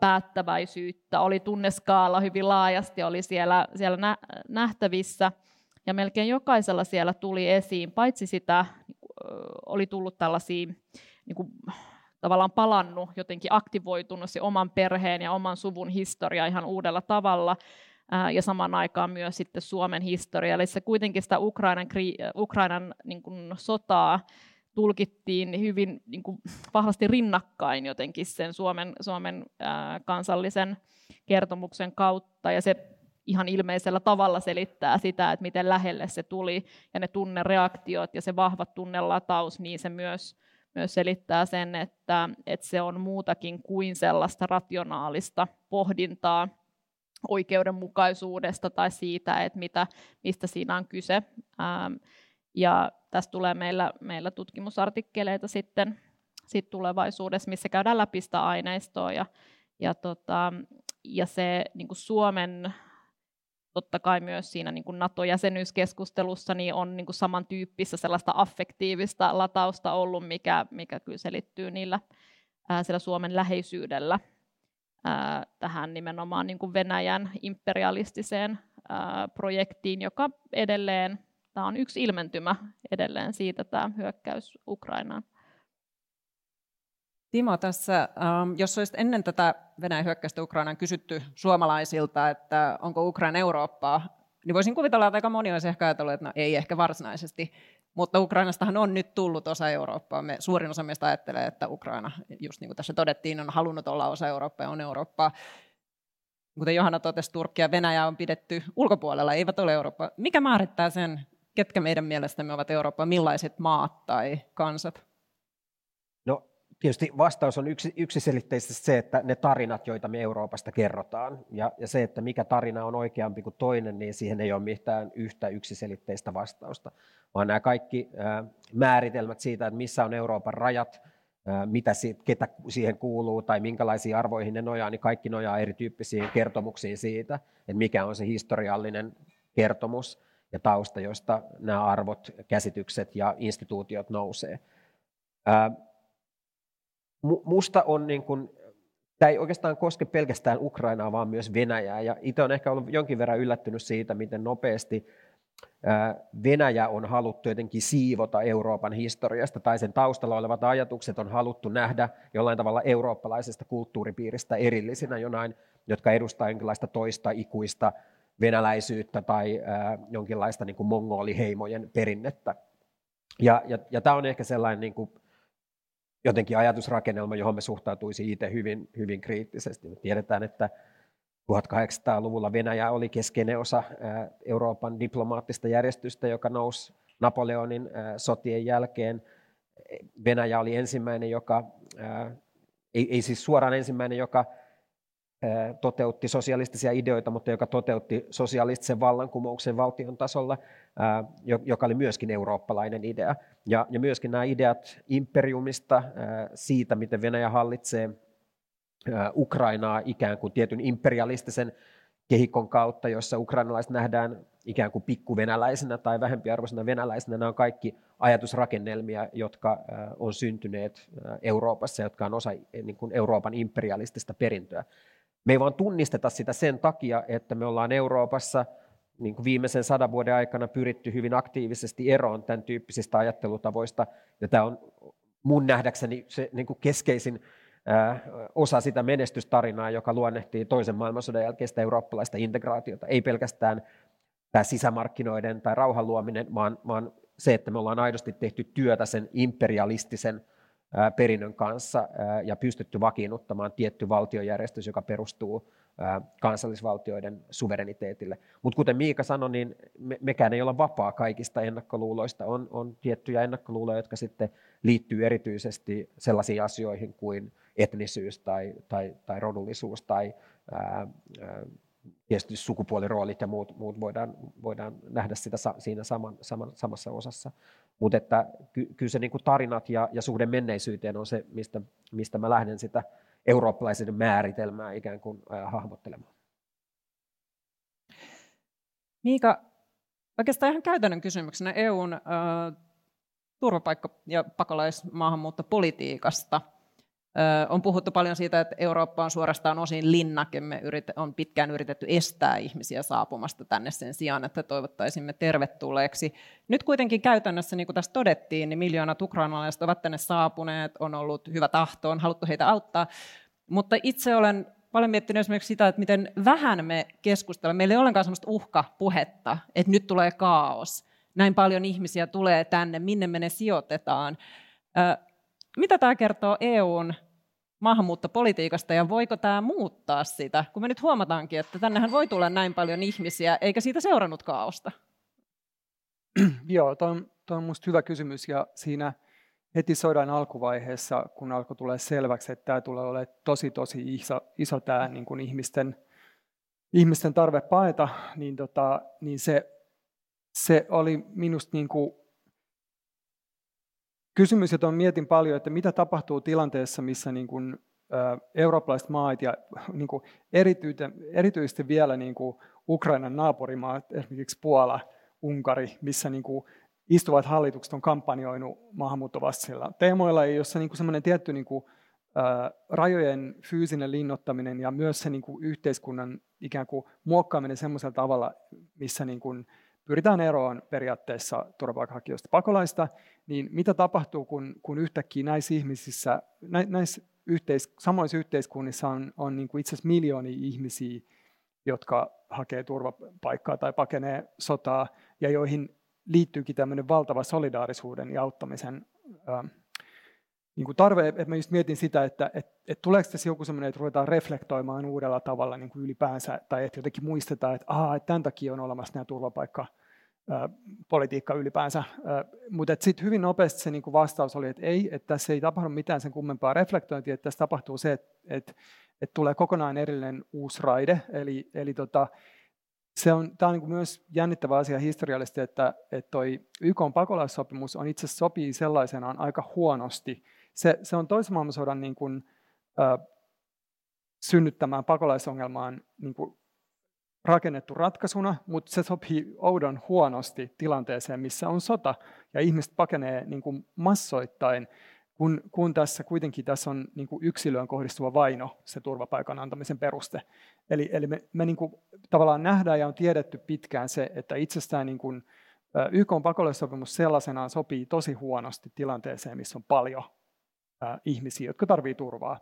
päättäväisyyttä. Oli tunneskaala hyvin laajasti, oli siellä nähtävissä. Ja melkein jokaisella siellä tuli esiin, paitsi sitä oli tullut tällaisia, niin kuin, tavallaan palannut, jotenkin aktivoitunut se oman perheen ja oman suvun historia ihan uudella tavalla. Ja samaan aikaan myös sitten Suomen historia. Eli se kuitenkin sitä Ukrainan niin kuin, sotaa tulkittiin hyvin niin kuin, vahvasti rinnakkain jotenkin sen Suomen kansallisen kertomuksen kautta. Ja se ihan ilmeisellä tavalla selittää sitä, että miten lähelle se tuli. Ja ne tunnereaktiot ja se vahva tunnelataus, niin se myös selittää sen, että se on muutakin kuin sellaista rationaalista pohdintaa oikeudenmukaisuudesta tai siitä, että mistä siinä on kyse. Ja tässä tulee meillä tutkimusartikkeleita sitten tulevaisuudessa, missä käydään läpi sitä aineistoa. Ja se niin kuin Suomen, totta kai myös siinä niin kuin NATO-jäsenyyskeskustelussa, niin on niin kuin samantyyppistä sellaista affektiivista latausta ollut, mikä kyllä selittyy niillä siellä Suomen läheisyydellä tähän nimenomaan niin kuin Venäjän imperialistiseen projektiin, joka edelleen, tämä on yksi ilmentymä edelleen siitä, tämä hyökkäys Ukrainaan. Timo, tässä, jos olisit ennen tätä Venäjän hyökkäystä Ukrainaan kysytty suomalaisilta, että onko Ukraina Eurooppaa, niin voisin kuvitella, että aika moni olisi ehkä ajatellut, että no ei ehkä varsinaisesti, mutta Ukrainastahan on nyt tullut osa Eurooppaa. Suurin osa meistä ajattelee, että Ukraina, just niin kuin tässä todettiin, on halunnut olla osa Eurooppaa ja on Eurooppaa. Kuten Johanna totesi, Turkki ja Venäjä on pidetty ulkopuolella, eivät ole Eurooppaa. Mikä määrittää sen, ketkä meidän mielestämme ovat Eurooppaa, millaiset maat tai kansat? No, tietysti vastaus on yksiselitteisesti se, että ne tarinat, joita me Euroopasta kerrotaan, ja se, että mikä tarina on oikeampi kuin toinen, niin siihen ei ole mitään yhtä yksiselitteistä vastausta, vaan nämä kaikki määritelmät siitä, että missä on Euroopan rajat, ketä siihen kuuluu tai minkälaisiin arvoihin ne nojaa, niin kaikki nojaa erityyppisiin kertomuksiin siitä, että mikä on se historiallinen kertomus ja tausta, josta nämä arvot, käsitykset ja instituutiot nousee. Musta on niin kuin, tämä ei oikeastaan koske pelkästään Ukrainaa, vaan myös Venäjää. Ja itse olen ehkä ollut jonkin verran yllättynyt siitä, miten nopeasti Venäjä on haluttu jotenkin siivota Euroopan historiasta, tai sen taustalla olevat ajatukset on haluttu nähdä jollain tavalla eurooppalaisesta kulttuuripiiristä erillisinä jonain, jotka edustaa jonkinlaista toista ikuista venäläisyyttä tai jonkinlaista niin kuin mongoliheimojen perinnettä. Ja tämä on ehkä sellainen niin kuin jotenkin ajatusrakennelma, johon me suhtautuisi itse hyvin, hyvin kriittisesti. Me tiedetään, että 1800-luvulla Venäjä oli keskeinen osa Euroopan diplomaattista järjestystä, joka nousi Napoleonin sotien jälkeen. Venäjä oli ensimmäinen, joka, ei siis suoraan ensimmäinen, joka toteutti sosialistisia ideoita, mutta joka toteutti sosialistisen vallankumouksen valtion tasolla, joka oli myöskin eurooppalainen idea. Ja myöskin nämä ideat imperiumista, siitä, miten Venäjä hallitsee Ukrainaa ikään kuin tietyn imperialistisen kehikon kautta, jossa ukrainalaiset nähdään ikään kuin pikkuvenäläisenä tai vähempiarvoisena venäläisenä. Nämä on kaikki ajatusrakennelmia, jotka on syntyneet Euroopassa, jotka on osa niin kuin Euroopan imperialistista perintöä. Me ei vaan tunnisteta sitä sen takia, että me ollaan Euroopassa niin kuin viimeisen 100 vuoden aikana pyritty hyvin aktiivisesti eroon tämän tyyppisistä ajattelutavoista. Ja tämä on mun nähdäkseni se niin kuin keskeisin osa sitä menestystarinaa, joka luonnehtii toisen maailmansodan jälkeistä eurooppalaista integraatiota. Ei pelkästään tämä sisämarkkinoiden tai rauhan luominen, vaan se, että me ollaan aidosti tehty työtä sen imperialistisen perinnön kanssa ja pystytty vakiinnuttamaan tietty valtiojärjestys, joka perustuu kansallisvaltioiden suvereniteetille. Mutta kuten Miika sanoi, niin mekään ei olla vapaa kaikista ennakkoluuloista. On tiettyjä ennakkoluuloja, jotka sitten liittyy erityisesti sellaisiin asioihin kuin etnisyys tai rodullisuus tai tietysti sukupuoliroolit ja muut voidaan nähdä sitä siinä samassa osassa. Mutta kyllä se niinku tarinat ja suhde menneisyyteen on se, mistä mä lähden sitä eurooppalaisen määritelmää ikään kuin hahmottelemaan. Miika, oikeastaan ihan käytännön kysymyksenä EUn turvapaikka- ja pakolaismaahanmuuttopolitiikasta. On puhuttu paljon siitä, että Eurooppa on suorastaan osin linnake. Me on pitkään yritetty estää ihmisiä saapumasta tänne sen sijaan, että toivottaisimme tervetulleeksi. Nyt kuitenkin käytännössä, niin kuin tässä todettiin, niin miljoonat ukrainalaiset ovat tänne saapuneet, on ollut hyvä tahto, on haluttu heitä auttaa. Mutta itse olen paljon miettinyt esimerkiksi sitä, että miten vähän me keskustelemme. Meillä ei ollenkaan sellaista uhkapuhetta, että nyt tulee kaos. Näin paljon ihmisiä tulee tänne, minne me ne sijoitetaan. Mitä tämä kertoo EUn maahanmuuttopolitiikasta ja voiko tämä muuttaa sitä, kun me nyt huomataankin, että tännehän voi tulla näin paljon ihmisiä, eikä siitä seurannut kaaosta? Joo, tuo on minusta hyvä kysymys ja siinä heti sodan alkuvaiheessa, kun alkoi tulla selväksi, että tämä tulee olemaan tosi iso tämä niin kuin ihmisten tarve paeta, niin, niin se oli minusta niin kuin kysymys, jota mietin paljon, että mitä tapahtuu tilanteessa, missä niin kuin, eurooppalaiset maat ja niin kuin, erityisesti vielä niin kuin, Ukrainan naapurimaat, esimerkiksi Puola, Unkari, missä niin kuin, istuvat hallitukset on kampanjoinut maahanmuuttovastaisilla teemoilla, jossa niin kuin, sellainen tietty niin kuin, rajojen fyysinen linnoittaminen ja myös se niin kuin, yhteiskunnan ikään kuin, muokkaaminen sellaisella tavalla, missä niin kuin, pyritään eroon periaatteessa turvapaikanhakijoista pakolaista, niin mitä tapahtuu, kun yhtäkkiä näissä ihmisissä, näissä samoissa yhteiskunnissa on niin kuin itse asiassa miljoonia ihmisiä, jotka hakee turvapaikkaa tai pakenee sotaa, ja joihin liittyykin tämmöinen valtava solidaarisuuden ja auttamisen niin kuin tarve, että mä just mietin sitä, että tuleeko tässä joku semmoinen, että ruvetaan reflektoimaan uudella tavalla niin kuin ylipäänsä, tai että jotenkin muistetaan, että että tämän takia on olemassa nämä turvapaikkapolitiikka ylipäänsä. Mutta sitten hyvin nopeasti se niin kuin vastaus oli, että ei, että tässä ei tapahdu mitään sen kummempaa reflektointia, että tässä tapahtuu se, että tulee kokonaan erillinen uusi raide. Eli tämä on niin kuin myös jännittävä asia historiallisesti, että toi YK:n pakolaissopimus on itse asiassa sopii sellaisenaan aika huonosti. Se on toisen maailmansodan niin kuin, synnyttämään pakolaisongelmaan niin kuin, rakennettu ratkaisuna, mutta se sopii oudon huonosti tilanteeseen, missä on sota ja ihmiset pakenee niin kuin, massoittain, kun tässä kuitenkin tässä on niin kuin, yksilöön kohdistuva vaino se turvapaikan antamisen peruste. Eli me niin kuin, tavallaan nähdään ja on tiedetty pitkään se, että itsestään niin kuin, YK:n pakolaissopimus sellaisenaan sopii tosi huonosti tilanteeseen, missä on paljon ihmisiä, jotka tarvitsevat turvaa.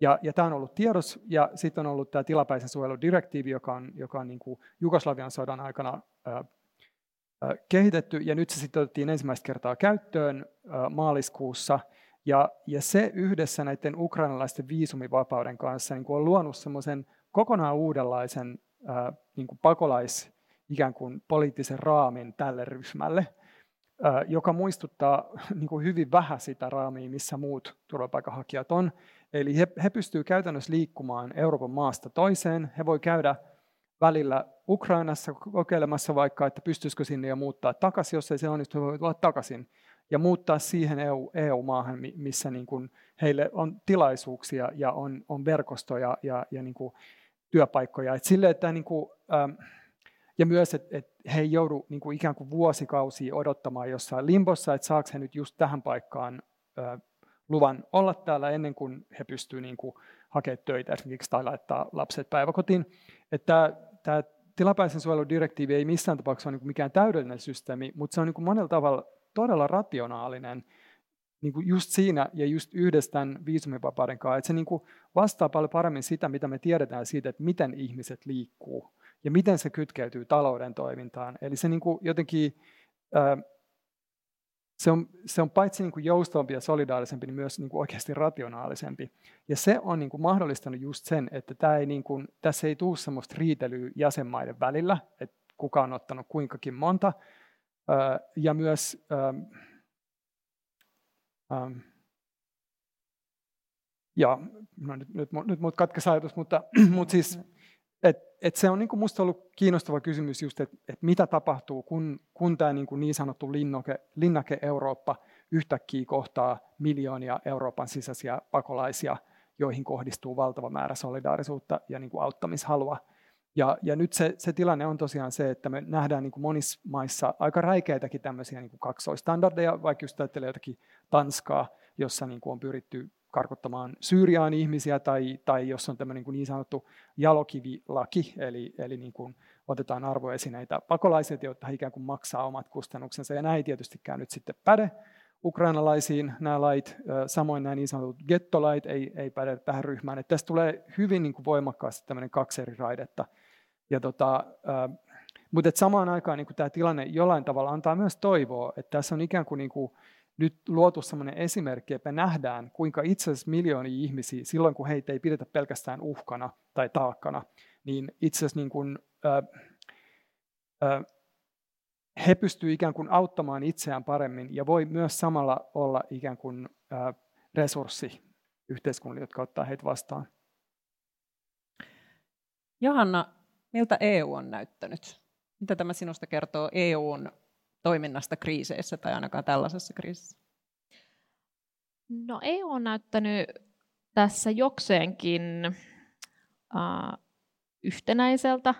Ja tämä on ollut tiedossa, ja sitten on ollut tämä tilapäisen suojeludirektiivi, joka on niin kuin Jugoslavian sodan aikana kehitetty, ja nyt se sitten otettiin ensimmäistä kertaa käyttöön maaliskuussa, ja se yhdessä näiden ukrainalaisten viisumivapauden kanssa niin kuin on luonut semmoisen kokonaan uudenlaisen niin kuin ikään kuin poliittisen raamin tälle ryhmälle, joka muistuttaa niin kuin hyvin vähän sitä raamia, missä muut turvapaikanhakijat on. Eli he pystyvät käytännössä liikkumaan Euroopan maasta toiseen. He voi käydä välillä Ukrainassa kokeilemassa vaikka, että pystyisikö sinne ja muuttaa takaisin. Jos ei se onnistu, he voivat tulla takaisin ja muuttaa siihen EU-maahan, missä niin kuin heille on tilaisuuksia ja on verkostoja ja niin kuin työpaikkoja. Et silleen, että niin kuin, ja myös, että he ei joudu niin kuin ikään kuin vuosikausia odottamaan jossain limbossa, että saako he nyt just tähän paikkaan luvan olla täällä ennen kuin he pystyvät niin kuin hakemaan töitä esimerkiksi tai laittaa lapset päiväkotiin. Että tämä tilapäisen suojeludirektiivi ei missään tapauksessa ole niin kuin mikään täydellinen systeemi, mutta se on niin kuin monella tavalla todella rationaalinen niin kuin just siinä ja just yhdessä tämän viisumivapauden kanssa. Että se niin kuin vastaa paljon paremmin sitä, mitä me tiedetään siitä, että miten ihmiset liikkuu ja miten se kytkeytyy talouden toimintaan. Eli se niin kuin jotenkin Se on paitsi niin kuin joustavampi ja solidaarisempi, niin myös niin kuin oikeasti rationaalisempi. Ja se on niin kuin mahdollistanut just sen, että tässä ei tule semmoista riitelyä jäsenmaiden välillä, että kuka on ottanut kuinkakin monta. Ja myös nyt mut katkesi ajatus, mutta siis et se on niinku musta ollut kiinnostava kysymys just, että et mitä tapahtuu, kun tämä niinku niin sanottu linnake Eurooppa yhtäkkiä kohtaa miljoonia Euroopan sisäisiä pakolaisia, joihin kohdistuu valtava määrä solidaarisuutta ja niinku auttamishalua. Ja nyt se tilanne on tosiaan se, että me nähdään niinku monissa maissa aika räikeitäkin tämmöisiä niinku kaksoistandardeja, vaikka just ajattelee jotakin Tanskaa, jossa niinku on pyritty karkottamaan Syyriaan ihmisiä, tai jos on tämmöinen niin sanottu jalokivilaki, eli niin kuin otetaan arvoesineitä pakolaiset, jotta he ikään kuin maksaa omat kustannuksensa, ja näin ei tietystikään nyt sitten päde ukrainalaisiin nämä lait, samoin nämä niin sanotut gettolait ei päde tähän ryhmään, että tässä tulee hyvin niin kuin voimakkaasti tämmöinen kaksi eri raidetta, ja mutta samaan aikaan niin kuin tämä tilanne jollain tavalla antaa myös toivoa, että tässä on ikään kuin nyt luotu sellainen esimerkki, että me nähdään, kuinka itse asiassa miljoonia ihmisiä, silloin kun heitä ei pidetä pelkästään uhkana tai taakkana, niin itse asiassa niin kuin, he pystyvät ikään kuin auttamaan itseään paremmin ja voi myös samalla olla ikään kuin resurssi yhteiskunnille, jotka ottaa heitä vastaan. Johanna, miltä EU on näyttänyt? Mitä tämä sinusta kertoo EUn toiminnasta kriiseissä tai ainakaan tällaisessa kriisissä? No EU on näyttänyt tässä jokseenkin yhtenäiseltä.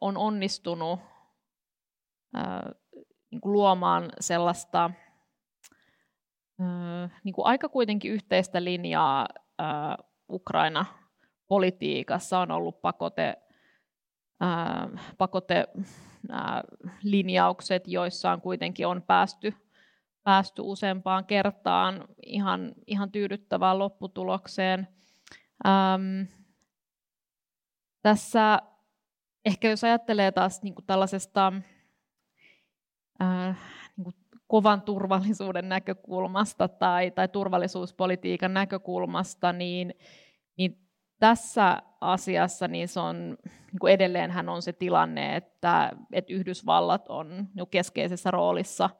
On onnistunut niin kuin luomaan sellaista niin kuin aika kuitenkin yhteistä linjaa Ukraina-politiikassa. On ollut pakotelinjaukset, joissa on kuitenkin päästy useampaan kertaan ihan tyydyttävään lopputulokseen. Tässä ehkä jos ajattelee taas niin kuin tällaisesta niin kuin kovan turvallisuuden näkökulmasta tai turvallisuuspolitiikan näkökulmasta, niin tässä asiassa niin se on, niin kuin edelleenhän on se tilanne, että Yhdysvallat on keskeisessä roolissa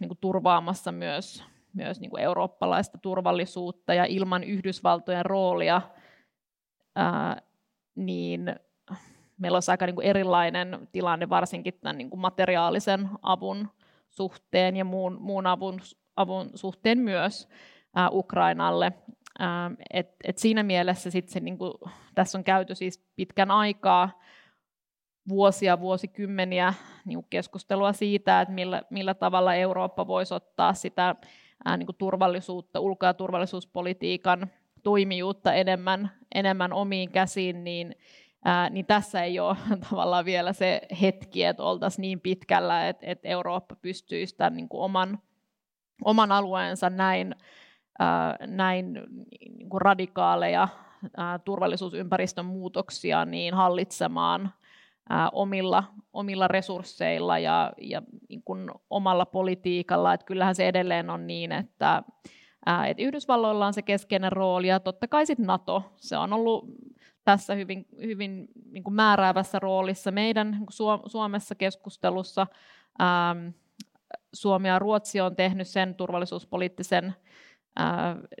niin kuin turvaamassa myös niin kuin eurooppalaista turvallisuutta, ja ilman Yhdysvaltojen roolia niin meillä on aika niin kuin erilainen tilanne varsinkin tämän niin kuin materiaalisen avun suhteen ja muun avun suhteen myös Ukrainalle. Et siinä mielessä sit se, niin kuin, tässä on käyty siis pitkän aikaa, vuosikymmeniä niin keskustelua siitä, että millä tavalla Eurooppa voisi ottaa sitä niin kuin turvallisuutta, ulko- ja turvallisuuspolitiikan toimijuutta enemmän omiin käsiin, niin tässä ei ole tavallaan vielä se hetki, että oltaisiin niin pitkällä, että Eurooppa pystyisi tämän niin kuin oman alueensa näin niin kuin radikaaleja turvallisuusympäristön muutoksia niin hallitsemaan omilla resursseilla ja niin kuin omalla politiikalla. Et kyllähän se edelleen on niin, että Yhdysvalloilla on se keskeinen rooli, ja totta kai sitten NATO. Se on ollut tässä hyvin niin kuin määräävässä roolissa meidän Suomessa keskustelussa. Suomi ja Ruotsi on tehnyt sen turvallisuuspoliittisen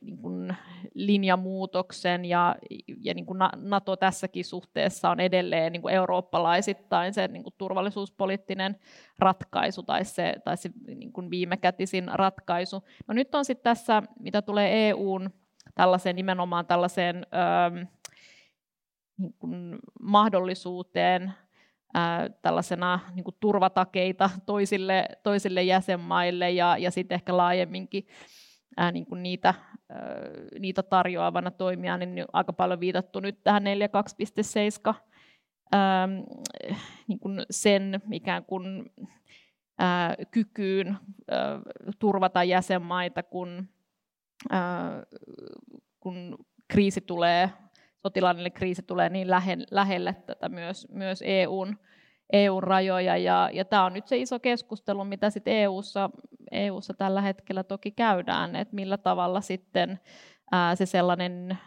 niin kuin linjamuutoksen, ja niin kuin NATO tässäkin suhteessa on edelleen niin kuin eurooppalaisittain se niin kuin turvallisuuspoliittinen ratkaisu tai se niin kuin viimekätisin ratkaisu. No nyt on sitten tässä, mitä tulee EU:n nimenomaan tällaiseen niin kuin mahdollisuuteen tällaisena niin kuin turvatakeita toisille jäsenmaille ja sitten ehkä laajemminkin niin kuin niitä tarjoavana toimia, niin aika paljon viitattu nyt tähän 4.2.7 niin kuin sen ikään kuin kykyyn turvata jäsenmaita, kun sotilaallinen kriisi tulee niin lähelle tätä myös EUn EU-rajoja. Ja tämä on nyt se iso keskustelu, mitä sitten EU:ssa tällä hetkellä toki käydään, että millä tavalla sitten se sellainen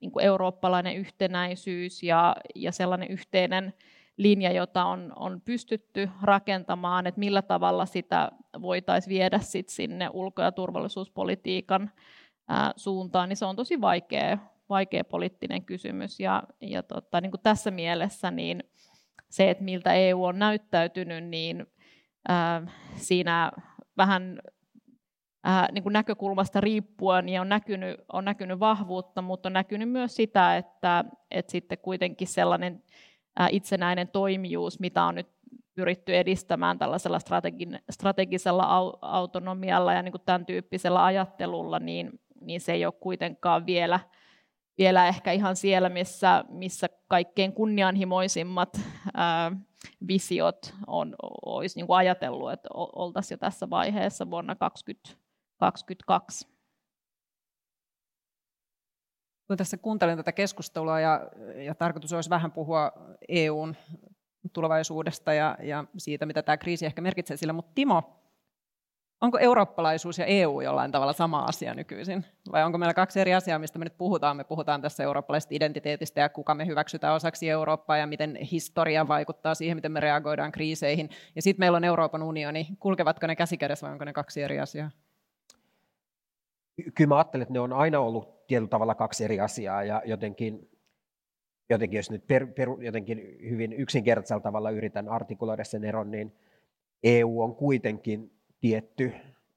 niin kuin eurooppalainen yhtenäisyys ja sellainen yhteinen linja, jota on pystytty rakentamaan, että millä tavalla sitä voitaisiin viedä sit sinne ulko- ja turvallisuuspolitiikan suuntaan, niin se on tosi vaikea poliittinen kysymys. Ja niin kuin tässä mielessä niin se, että miltä EU on näyttäytynyt, niin siinä vähän niin kuin näkökulmasta riippuen niin on näkynyt vahvuutta, mutta on näkynyt myös sitä, että sitten kuitenkin sellainen itsenäinen toimijuus, mitä on nyt pyritty edistämään tällaisella strategisella autonomialla ja niin kuin tämän tyyppisellä ajattelulla, niin se ei ole kuitenkaan vielä ehkä ihan siellä, missä kaikkein kunnianhimoisimmat visiot olisi niin kuin ajatellut, että oltaisiin jo tässä vaiheessa vuonna 2022. Kun tässä kuuntelin tätä keskustelua ja tarkoitus olisi vähän puhua EUn tulevaisuudesta ja siitä, mitä tämä kriisi ehkä merkitsee sillä, mutta Timo, onko eurooppalaisuus ja EU jollain tavalla sama asia nykyisin? Vai onko meillä kaksi eri asiaa, mistä me nyt puhutaan? Me puhutaan tässä eurooppalaisesta identiteetistä ja kuka me hyväksytään osaksi Eurooppaa ja miten historia vaikuttaa siihen, miten me reagoidaan kriiseihin. Ja sitten meillä on Euroopan unioni. Kulkevatko ne käsikädessä vai onko ne kaksi eri asiaa? Kyllä mä ajattelen, että ne on aina ollut tietyllä tavalla kaksi eri asiaa ja jotenkin jos nyt jotenkin hyvin yksinkertaisella tavalla yritän artikuloida sen eron, niin EU on kuitenkin tietty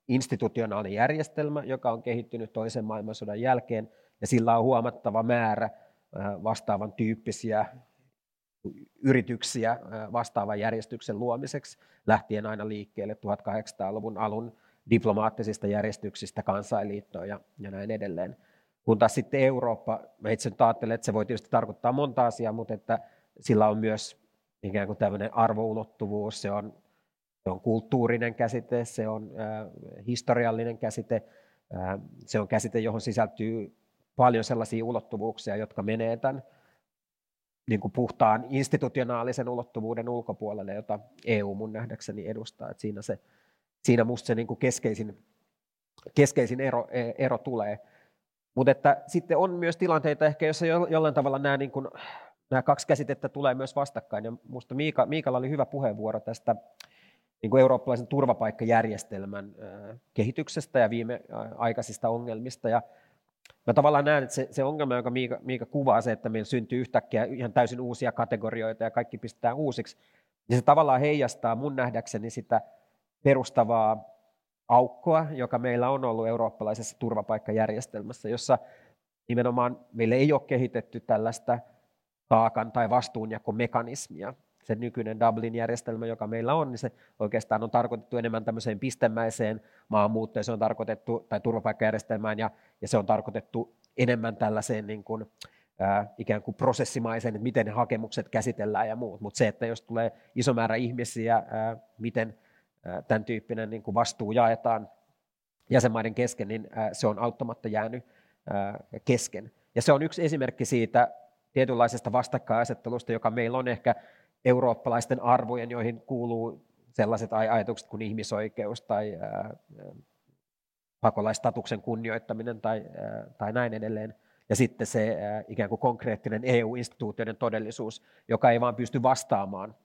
institutionaalinen järjestelmä, joka on kehittynyt toisen maailmansodan jälkeen ja sillä on huomattava määrä vastaavan tyyppisiä yrityksiä vastaavan järjestyksen luomiseksi lähtien aina liikkeelle 1800-luvun alun diplomaattisista järjestyksistä, kansainliittoon ja näin edelleen. Kun taas sitten Eurooppa, mä itse nyt ajattelen, että se voi tietysti tarkoittaa monta asiaa, mutta että sillä on myös ikään kuin tämmöinen arvoulottuvuus, se on kulttuurinen käsite, se on historiallinen käsite, se on käsite, johon sisältyy paljon sellaisia ulottuvuuksia, jotka menee tämän niin kuin puhtaan institutionaalisen ulottuvuuden ulkopuolelle, jota EU mun nähdäkseni edustaa, että Siinä musta se niin kuin keskeisin ero tulee. Mutta että sitten on myös tilanteita ehkä, joissa jollain tavalla nämä, niin kuin, nämä kaksi käsitettä tulee myös vastakkain. Ja musta Miikalla oli hyvä puheenvuoro tästä niin kuin eurooppalaisen turvapaikkajärjestelmän kehityksestä ja viimeaikaisista ongelmista. Ja mä tavallaan näen, että se ongelma, jonka Miika kuvaa, se, että meillä syntyy yhtäkkiä ihan täysin uusia kategorioita ja kaikki pistetään uusiksi, niin se tavallaan heijastaa mun nähdäkseni sitä perustavaa aukkoa, joka meillä on ollut eurooppalaisessa turvapaikkajärjestelmässä, jossa nimenomaan meillä ei ole kehitetty tällaista taakan tai vastuunjakomekanismia. Se nykyinen Dublin-järjestelmä, joka meillä on, niin se oikeastaan on tarkoitettu enemmän tämmöiseen pistemäiseen maahanmuuttoon, se on tarkoitettu, tai turvapaikkajärjestelmään, ja se on tarkoitettu enemmän tällaiseen niin kuin, ikään kuin prosessimaiseen, että miten ne hakemukset käsitellään ja muut. Mutta se, että jos tulee iso määrä ihmisiä, miten tämän tyyppinen niin kuin vastuu jaetaan jäsenmaiden kesken, niin se on auttamatta jäänyt kesken. Ja se on yksi esimerkki siitä tietynlaisesta vastakkainasettelusta, joka meillä on ehkä eurooppalaisten arvojen, joihin kuuluu sellaiset ajatukset kuin ihmisoikeus tai pakolaistatuksen kunnioittaminen tai näin edelleen. Ja sitten se ikään kuin konkreettinen EU-instituutioiden todellisuus, joka ei vaan pysty vastaamaan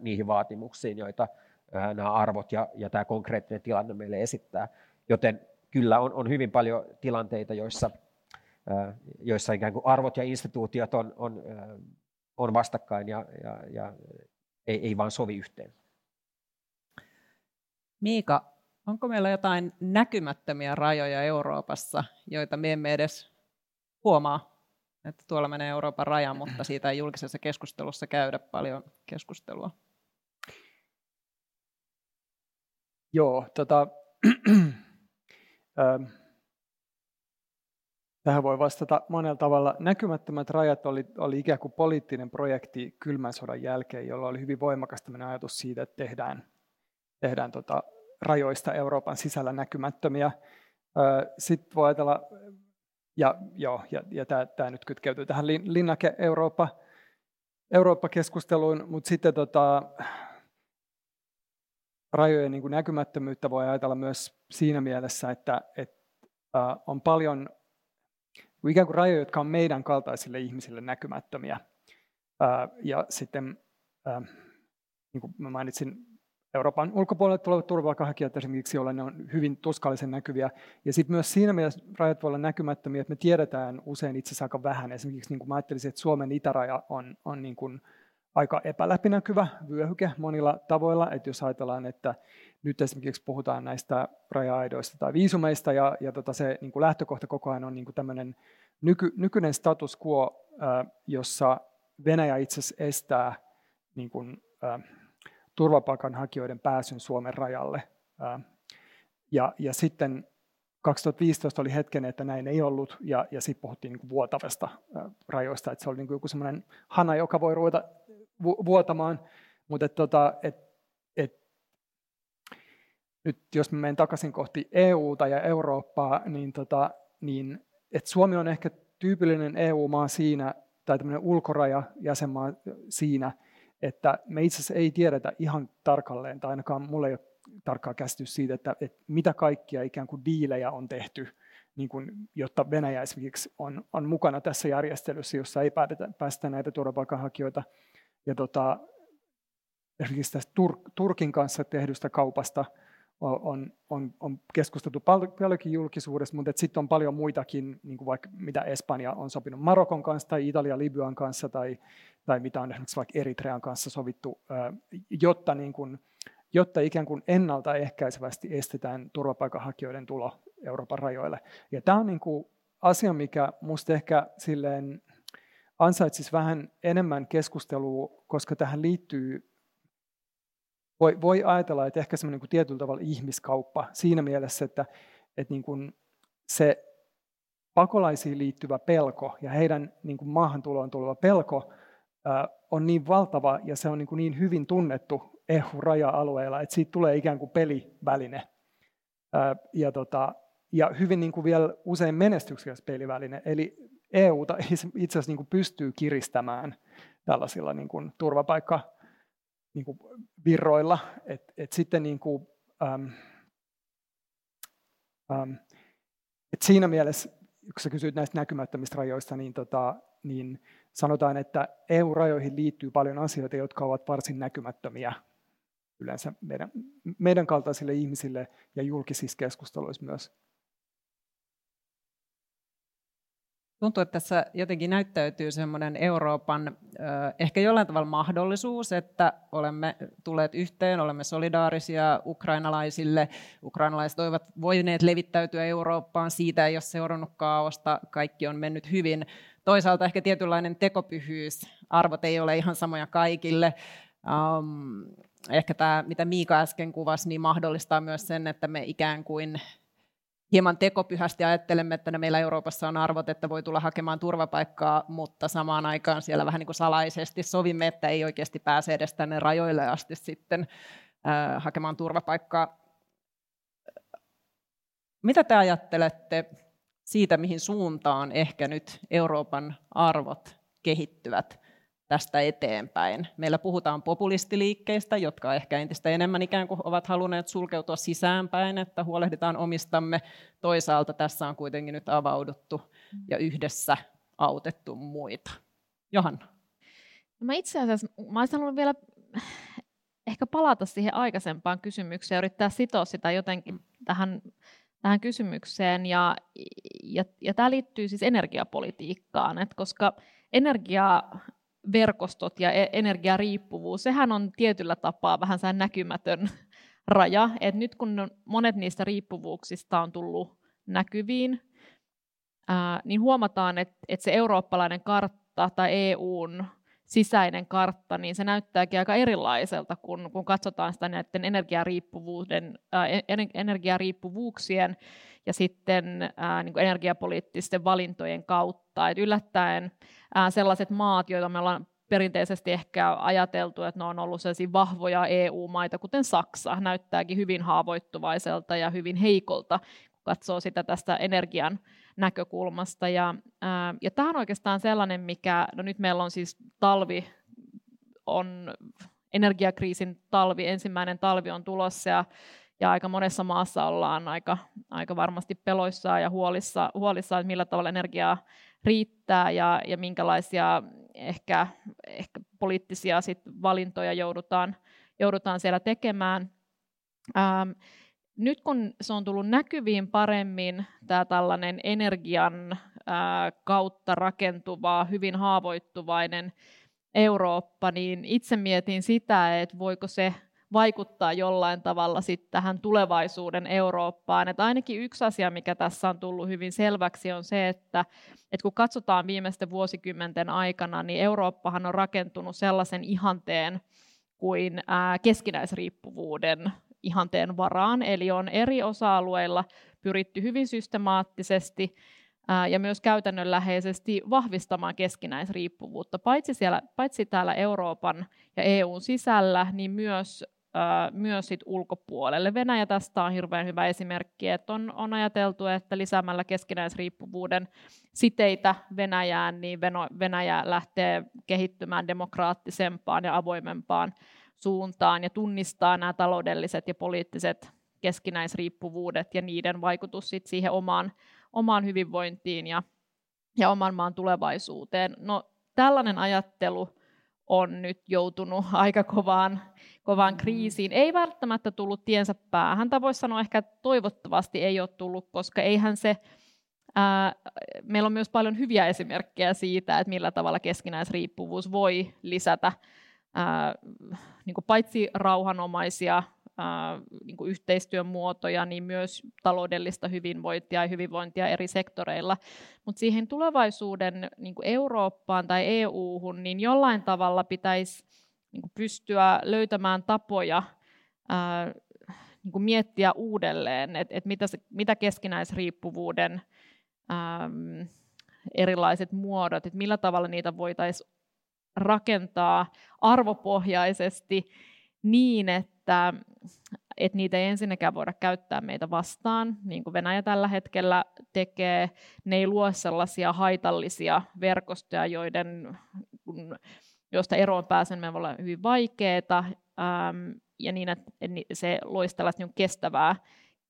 niihin vaatimuksiin, joita nämä arvot ja tämä konkreettinen tilanne meille esittää. Joten kyllä on hyvin paljon tilanteita, joissa ikään kuin arvot ja instituutiot on vastakkain ja ei vaan sovi yhteen. Miika, onko meillä jotain näkymättömiä rajoja Euroopassa, joita me emme edes huomaa, että tuolla menee Euroopan raja, mutta siitä ei julkisessa keskustelussa käydä paljon keskustelua? Joo, tähän voi vastata monella tavalla. Näkymättömät rajat oli ikään kuin poliittinen projekti kylmän sodan jälkeen, jolla oli hyvin voimakas tämmöinen ajatus siitä, että tehdään rajoista Euroopan sisällä näkymättömiä. Sitten voi ajatella, ja tämä nyt kytkeytyy tähän linnake Eurooppa Eurooppa-keskusteluun, mutta sitten rajojen niin kuin näkymättömyyttä voi ajatella myös siinä mielessä, että on paljon ikään kuin rajoja, jotka on meidän kaltaisille ihmisille näkymättömiä. Ja sitten, niin kuin mä mainitsin, Euroopan ulkopuolelle tulevat turvapaikanhakijat esimerkiksi, joilla ne on hyvin tuskallisen näkyviä. Ja sitten myös siinä mielessä rajat voi olla näkymättömiä, että me tiedetään usein itse asiassa aika vähän. Esimerkiksi niin kuin mä ajattelisin, että Suomen itäraja on niin kuin aika epäläpinäkyvä vyöhyke monilla tavoilla. Että jos ajatellaan, että nyt esimerkiksi puhutaan näistä raja-aidoista tai viisumeista, ja se niin kuin lähtökohta koko ajan on niin kuin tämmöinen nykyinen status quo, jossa Venäjä itse asiassa estää niin kuin, turvapaikanhakijoiden pääsyn Suomen rajalle. Ja sitten 2015 oli hetken, että näin ei ollut, ja sitten puhuttiin niin kuin vuotavasta rajoista, että se oli niin kuin joku semmoinen hana, joka voi ruveta vuotamaan, mutta nyt jos menen takaisin kohti EUta ja Eurooppaa, niin että Suomi on ehkä tyypillinen EU-maa siinä, tai tämmöinen ulkoraja jäsenmaa siinä, että me itse asiassa ei tiedetä ihan tarkalleen, tai ainakaan mulla ei ole tarkkaa käsitys siitä, että mitä kaikkia ikään kuin diilejä on tehty, niin kuin, jotta Venäjä esimerkiksi on mukana tässä järjestelyssä, jossa ei päästä näitä turvapaikanhakijoita. Ja esimerkiksi tästä Turkin kanssa tehdystä kaupasta on keskusteltu paljonkin julkisuudessa, mutta sitten on paljon muitakin, niin kuin vaikka mitä Espanja on sopinut Marokon kanssa tai Italia Libyan kanssa tai mitä on esimerkiksi vaikka Eritrean kanssa sovittu, jotta, niin kuin, jotta ikään kuin ennaltaehkäisevästi estetään turvapaikanhakijoiden tulo Euroopan rajoille. Ja tämä on niin kuin asia, mikä minusta ehkä silleen ansaitsisi vähän enemmän keskustelua, koska tähän liittyy, voi ajatella, että ehkä semmoinen niin kuin tietyllä tavalla ihmiskauppa siinä mielessä, että niin kuin se pakolaisiin liittyvä pelko ja heidän niin kuin maahantuloon tuleva pelko on niin valtava ja se on niin kuin niin hyvin tunnettu EU-raja-alueella, että siitä tulee ikään kuin peliväline. Ja hyvin niin kuin vielä usein menestyksikäs peliväline. Eli EUta itse asiassa niin kuin pystyy kiristämään tällaisilla niin kuin turvapaikkavirroilla. Et sitten niin kuin, et siinä mielessä, kun sä kysyt näistä näkymättömistä rajoista, niin sanotaan, että EU-rajoihin liittyy paljon asioita, jotka ovat varsin näkymättömiä yleensä meidän kaltaisille ihmisille ja julkisissa keskusteluissa myös. Tuntuu, että tässä jotenkin näyttäytyy semmoinen Euroopan ehkä jollain tavalla mahdollisuus, että olemme tulleet yhteen, olemme solidaarisia ukrainalaisille. Ukrainalaiset ovat voineet levittäytyä Eurooppaan, siitä ei ole seurannut kaaosta, kaikki on mennyt hyvin. Toisaalta ehkä tietynlainen tekopyhyys, arvot ei ole ihan samoja kaikille. Ehkä tämä, mitä Miika äsken kuvasi, niin mahdollistaa myös sen, että me ikään kuin hieman tekopyhästi ajattelemme, että meillä Euroopassa on arvot, että voi tulla hakemaan turvapaikkaa, mutta samaan aikaan siellä vähän niin kuin salaisesti sovimme, että ei oikeasti pääse edes tänne rajoille asti sitten hakemaan turvapaikkaa. Mitä te ajattelette siitä, mihin suuntaan ehkä nyt Euroopan arvot kehittyvät tästä eteenpäin? Meillä puhutaan populistiliikkeistä, jotka ehkä entistä enemmän ikään kuin ovat halunneet sulkeutua sisäänpäin, että huolehditaan omistamme. Toisaalta tässä on kuitenkin nyt avauduttu ja yhdessä autettu muita. Johanna. Mä itse asiassa olisin halunnut vielä ehkä palata siihen aikaisempaan kysymykseen ja yrittää sitoa sitä jotenkin tähän kysymykseen. Ja tämä liittyy siis energiapolitiikkaan, että koska energiaverkostot ja energiariippuvuus, sehän on tietyllä tapaa vähän sehän näkymätön raja. Et nyt kun monet niistä riippuvuuksista on tullut näkyviin, niin huomataan, että se eurooppalainen kartta tai EUn sisäinen kartta, niin se näyttääkin aika erilaiselta, kun katsotaan sitä näiden energiariippuvuuksien ja sitten niin kuin energiapoliittisten valintojen kautta. Et yllättäen sellaiset maat, joita me ollaan perinteisesti ehkä ajateltu, että ne on ollut sellaisia vahvoja EU-maita, kuten Saksa, näyttääkin hyvin haavoittuvaiselta ja hyvin heikolta, kun katsoo sitä tästä energian näkökulmasta. Ja tämä on oikeastaan sellainen, mikä, no nyt meillä on siis talvi on energiakriisin talvi, ensimmäinen talvi on tulossa ja aika monessa maassa ollaan aika varmasti peloissaan ja huolissaan, millä tavalla energiaa riittää ja minkälaisia ehkä poliittisia sit valintoja joudutaan siellä tekemään. Nyt kun se on tullut näkyviin paremmin, tämä tällainen energian kautta rakentuva, hyvin haavoittuvainen Eurooppa, niin itse mietin sitä, että voiko se vaikuttaa jollain tavalla sitten tähän tulevaisuuden Eurooppaan. Että ainakin yksi asia, mikä tässä on tullut hyvin selväksi, on se, että kun katsotaan viimeisten vuosikymmenten aikana, niin Eurooppahan on rakentunut sellaisen ihanteen kuin keskinäisriippuvuuden ihanteen varaan. Eli on eri osa-alueilla pyritty hyvin systemaattisesti ja myös käytännönläheisesti vahvistamaan keskinäisriippuvuutta. Paitsi täällä Euroopan ja EUn sisällä, niin myös sit ulkopuolelle. Venäjä tästä on hirveän hyvä esimerkki, että on ajateltu, että lisäämällä keskinäisriippuvuuden siteitä Venäjään, niin Venäjä lähtee kehittymään demokraattisempaan ja avoimempaan suuntaan ja tunnistaa nämä taloudelliset ja poliittiset keskinäisriippuvuudet ja niiden vaikutus sit siihen omaan hyvinvointiin ja oman maan tulevaisuuteen. No, tällainen ajattelu on nyt joutunut aika kovaan kriisiin. Ei välttämättä tullut tiensä päähän. Tai voisi sanoa ehkä toivottavasti ei ole tullut, koska eihän se... meillä on myös paljon hyviä esimerkkejä siitä, että millä tavalla keskinäisriippuvuus voi lisätä niin kuin paitsi rauhanomaisia niin kuin yhteistyön muotoja, niin myös taloudellista hyvinvointia ja hyvinvointia eri sektoreilla. Mutta siihen tulevaisuuden niin kuin Eurooppaan tai EU-hun, niin jollain tavalla pitäisi niin kuin pystyä löytämään tapoja niin kuin miettiä uudelleen, että mitä keskinäisriippuvuuden erilaiset muodot, että millä tavalla niitä voitaisiin rakentaa arvopohjaisesti niin, että niitä ei ensinnäkään voida käyttää meitä vastaan, niin kuin Venäjä tällä hetkellä tekee. Ne ei luo sellaisia haitallisia verkostoja, joista eroon pääseminen voi olla hyvin vaikeaa, ja niin, että se loisi tällaista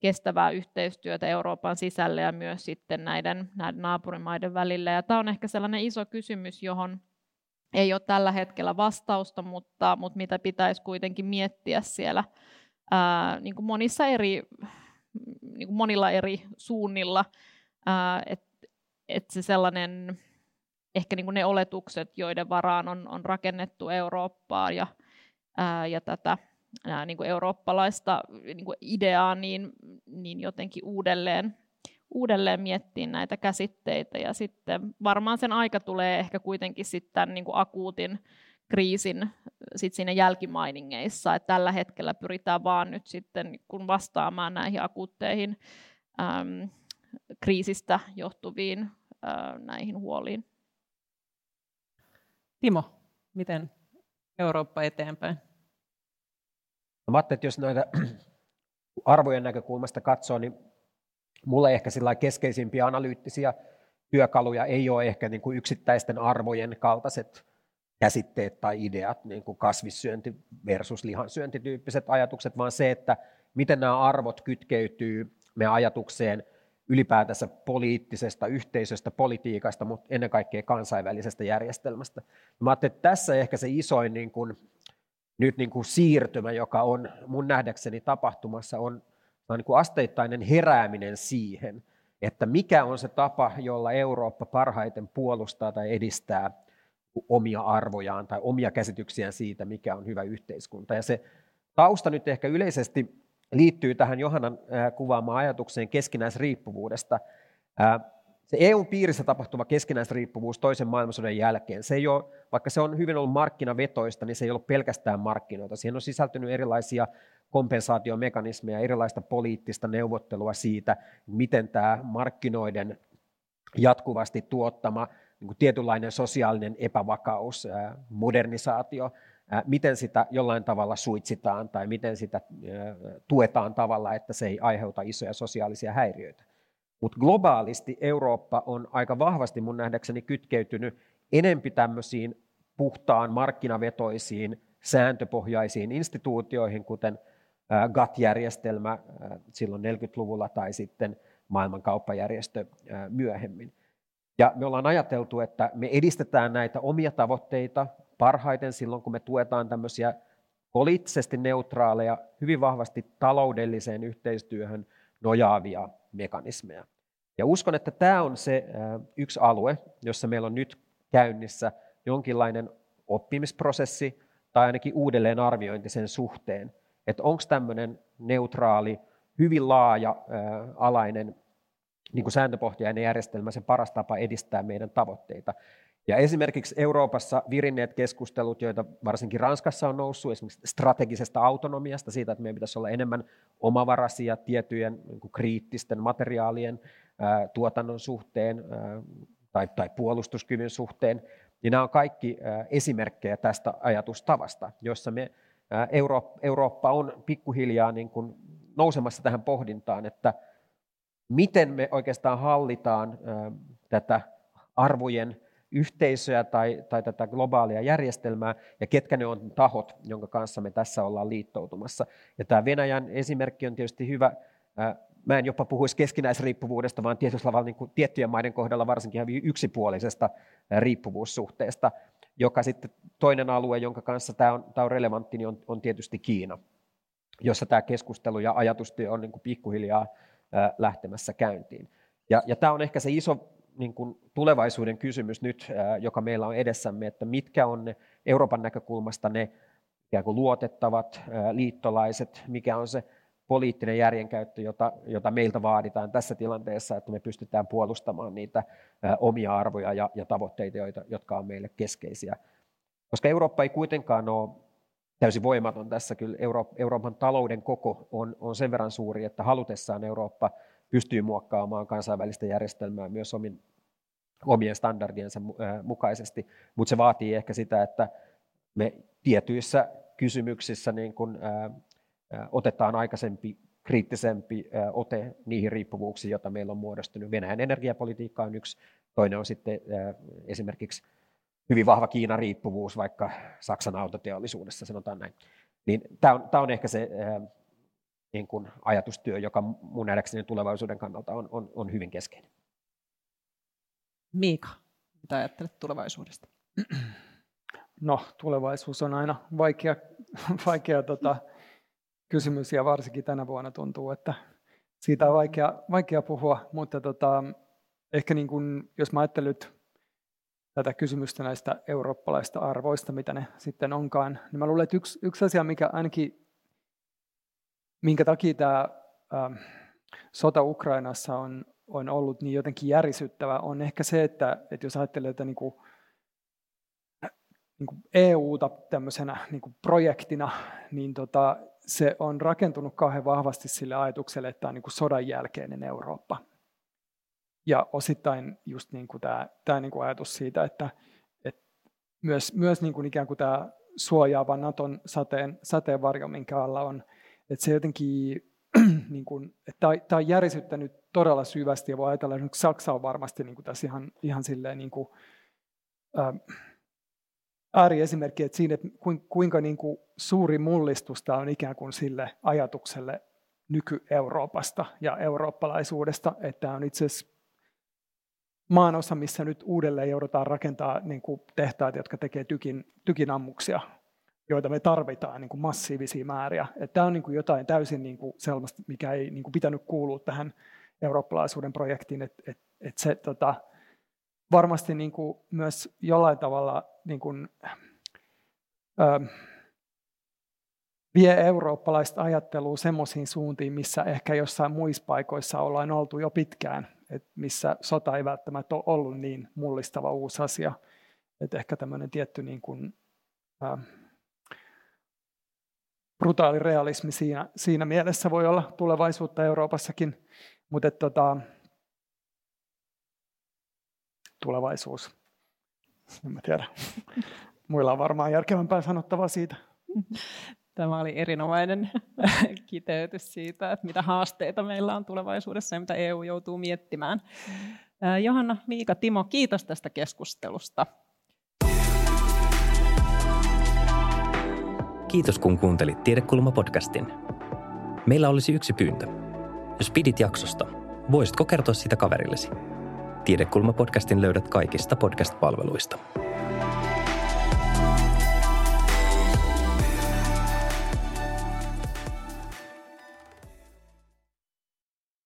kestävää yhteistyötä Euroopan sisällä ja myös sitten näiden naapurimaiden välillä. Ja tämä on ehkä sellainen iso kysymys, johon ei ole tällä hetkellä vastausta, mutta mitä pitäisi kuitenkin miettiä siellä niin kuin monilla eri suunnilla, että se sellainen, ehkä niin kuin ne oletukset, joiden varaan on rakennettu Eurooppaa ja tätä niin kuin eurooppalaista niin kuin ideaa, niin jotenkin uudelleen miettiä näitä käsitteitä, ja sitten varmaan sen aika tulee ehkä kuitenkin sitten niin kuin akuutin kriisin sit siinä jälkimainingeissa, että tällä hetkellä pyritään vaan nyt sitten kun vastaamaan näihin akuutteihin kriisistä johtuviin näihin huoliin. Timo, miten Eurooppa eteenpäin? Mä ajattelin, että jos näitä arvojen näkökulmasta katsoo, niin mulle ehkä keskeisimpiä analyyttisiä työkaluja ei ole ehkä niin kuin yksittäisten arvojen kaltaiset käsitteet tai ideat, niin kuin kasvissyönti versus lihansyönti tyyppiset ajatukset, vaan se, että miten nämä arvot kytkeytyy meidän ajatukseen ylipäätänsä poliittisesta yhteisöstä, politiikasta, mutta ennen kaikkea kansainvälisestä järjestelmästä. Mä ajattelin, että tässä ehkä se isoin niin kuin siirtymä, joka on mun nähdäkseni tapahtumassa, on niin kuin asteittainen herääminen siihen, että mikä on se tapa, jolla Eurooppa parhaiten puolustaa tai edistää omia arvojaan tai omia käsityksiään siitä, mikä on hyvä yhteiskunta. Ja se tausta nyt ehkä yleisesti liittyy tähän Johannan kuvaamaan ajatukseen keskinäisriippuvuudesta. Se EU-piirissä tapahtuva keskinäisriippuvuus toisen maailmansodan jälkeen, se ei ole, vaikka se on hyvin ollut markkinavetoista, niin se ei ole pelkästään markkinoita. Siihen on sisältynyt erilaisia kompensaatiomekanismeja, erilaista poliittista neuvottelua siitä, miten tämä markkinoiden jatkuvasti tuottama niin kuin tietynlainen sosiaalinen epävakaus, modernisaatio, miten sitä jollain tavalla suitsitaan tai miten sitä tuetaan tavalla, että se ei aiheuta isoja sosiaalisia häiriöitä. Mutta globaalisti Eurooppa on aika vahvasti mun nähdäkseni kytkeytynyt enempi tämmöisiin puhtaan markkinavetoisiin sääntöpohjaisiin instituutioihin, kuten GATT-järjestelmä silloin 40-luvulla tai sitten maailmankauppajärjestö myöhemmin. Ja me ollaan ajateltu, että me edistetään näitä omia tavoitteita parhaiten silloin, kun me tuetaan tämmöisiä poliittisesti neutraaleja, hyvin vahvasti taloudelliseen yhteistyöhön nojaavia mekanismeja. Ja uskon, että tämä on se yksi alue, jossa meillä on nyt käynnissä jonkinlainen oppimisprosessi tai ainakin uudelleen arviointi sen suhteen, että onko tämmöinen neutraali, hyvin laaja-alainen niin kuin sääntöpohjainen järjestelmä sen paras tapa edistää meidän tavoitteita. Ja esimerkiksi Euroopassa virinneet keskustelut, joita varsinkin Ranskassa on noussut, esimerkiksi strategisesta autonomiasta, siitä, että meidän pitäisi olla enemmän omavaraisia tiettyjen niin kuin kriittisten materiaalien tuotannon suhteen tai puolustuskyvyn suhteen, niin nämä on kaikki esimerkkejä tästä ajatustavasta, jossa me Eurooppa on pikkuhiljaa niin kuin nousemassa tähän pohdintaan, että miten me oikeastaan hallitaan tätä arvojen yhteisöä tai tätä globaalia järjestelmää ja ketkä ne on tahot, jonka kanssa me tässä ollaan liittoutumassa. Ja tämä Venäjän esimerkki on tietysti hyvä. Mä en jopa puhuisi keskinäisriippuvuudesta, vaan niin tiettyjen maiden kohdalla varsinkin hyvin yksipuolisesta riippuvuussuhteesta, joka sitten toinen alue, jonka kanssa tämä on relevantti, niin on tietysti Kiina, jossa tämä keskustelu ja ajatustyö on niin kuin pikkuhiljaa lähtemässä käyntiin. Ja tämä on ehkä se iso niin kuin tulevaisuuden kysymys nyt, joka meillä on edessämme, että mitkä on ne, Euroopan näkökulmasta ne ikään kuin luotettavat liittolaiset, mikä on se poliittinen järjenkäyttö, jota meiltä vaaditaan tässä tilanteessa, että me pystytään puolustamaan niitä omia arvoja ja tavoitteita, jotka on meille keskeisiä. Koska Eurooppa ei kuitenkaan ole täysin voimaton tässä, kyllä Euroopan talouden koko on sen verran suuri, että halutessaan Eurooppa pystyy muokkaamaan kansainvälistä järjestelmää myös omien standardiensa mukaisesti, mutta se vaatii ehkä sitä, että me tietyissä kysymyksissä niin kuin otetaan aikaisempi, kriittisempi ote niihin riippuvuuksiin, joita meillä on muodostunut. Venäjän energiapolitiikka on yksi, toinen on sitten esimerkiksi hyvin vahva Kiinan riippuvuus, vaikka Saksan autoteollisuudessa, sanotaan näin. Niin tämä on ehkä se niin kuin ajatustyö, joka mun nähdäkseni tulevaisuuden kannalta on hyvin keskeinen. Miika, mitä ajattelet tulevaisuudesta? No, tulevaisuus on aina vaikea kysymys, ja varsinkin tänä vuonna tuntuu, että siitä on vaikea puhua, mutta ehkä niin kuin, jos mä ajattelen tätä kysymystä näistä eurooppalaisista arvoista, mitä ne sitten onkaan, niin mä luulen, että yksi asia, mikä ainakin, minkä takia tämä sota Ukrainassa on ollut niin jotenkin järisyttävä, on ehkä se, että jos ajattelee, että niin kuin EUta tämmöisenä niin kuin projektina, niin se on rakentunut kauhean vahvasti sille ajatukselle, että tämä on niin kuin sodan jälkeinen Eurooppa. Ja osittain just niin kuin tämä niin kuin ajatus siitä, että myös niin kuin ikään kuin tämä suojaava Naton sateenvarjo, minkä alla on, että se jotenkin, niin kuin, että tämä on järisyttänyt todella syvästi, ja voi ajatella, että Saksa on varmasti niin kuin tässä ihan silleen niin kuin, ääriesimerkki, että siinä, että kuinka niin kuin suuri mullistus tämä on ikään kuin sille ajatukselle nyky-Euroopasta ja eurooppalaisuudesta, että tämä on itse asiassa maanosa, missä nyt uudelleen joudutaan rakentaa niin kuin tehtaat, jotka tekee tykinammuksia, joita me tarvitaan niin kuin massiivisia määriä. Että tämä on niin kuin jotain täysin niin kuin sellaista, mikä ei niin kuin pitänyt kuulua tähän eurooppalaisuuden projektiin, että se varmasti niin kuin myös jollain tavalla niin kuin, vie eurooppalaista ajattelua semmoisiin suuntiin, missä ehkä jossain muissa paikoissa ollaan oltu jo pitkään, että missä sota ei välttämättä ole ollut niin mullistava uusi asia. Että ehkä tämmöinen tietty niin kuin, brutaali realismi siinä mielessä voi olla tulevaisuutta Euroopassakin, mutta tulevaisuus. En mä tiedä. Muilla on varmaan järkevämpää sanottavaa siitä. Tämä oli erinomainen kiteytys siitä, että mitä haasteita meillä on tulevaisuudessa ja mitä EU joutuu miettimään. Johanna, Miika, Timo, kiitos tästä keskustelusta. Kiitos kun kuuntelit Tiedekulma-podcastin. Meillä olisi yksi pyyntö. Jos pidit jaksosta, voisitko kertoa sitä kaverillesi? Tiedekulma-podcastin löydät kaikista podcast-palveluista.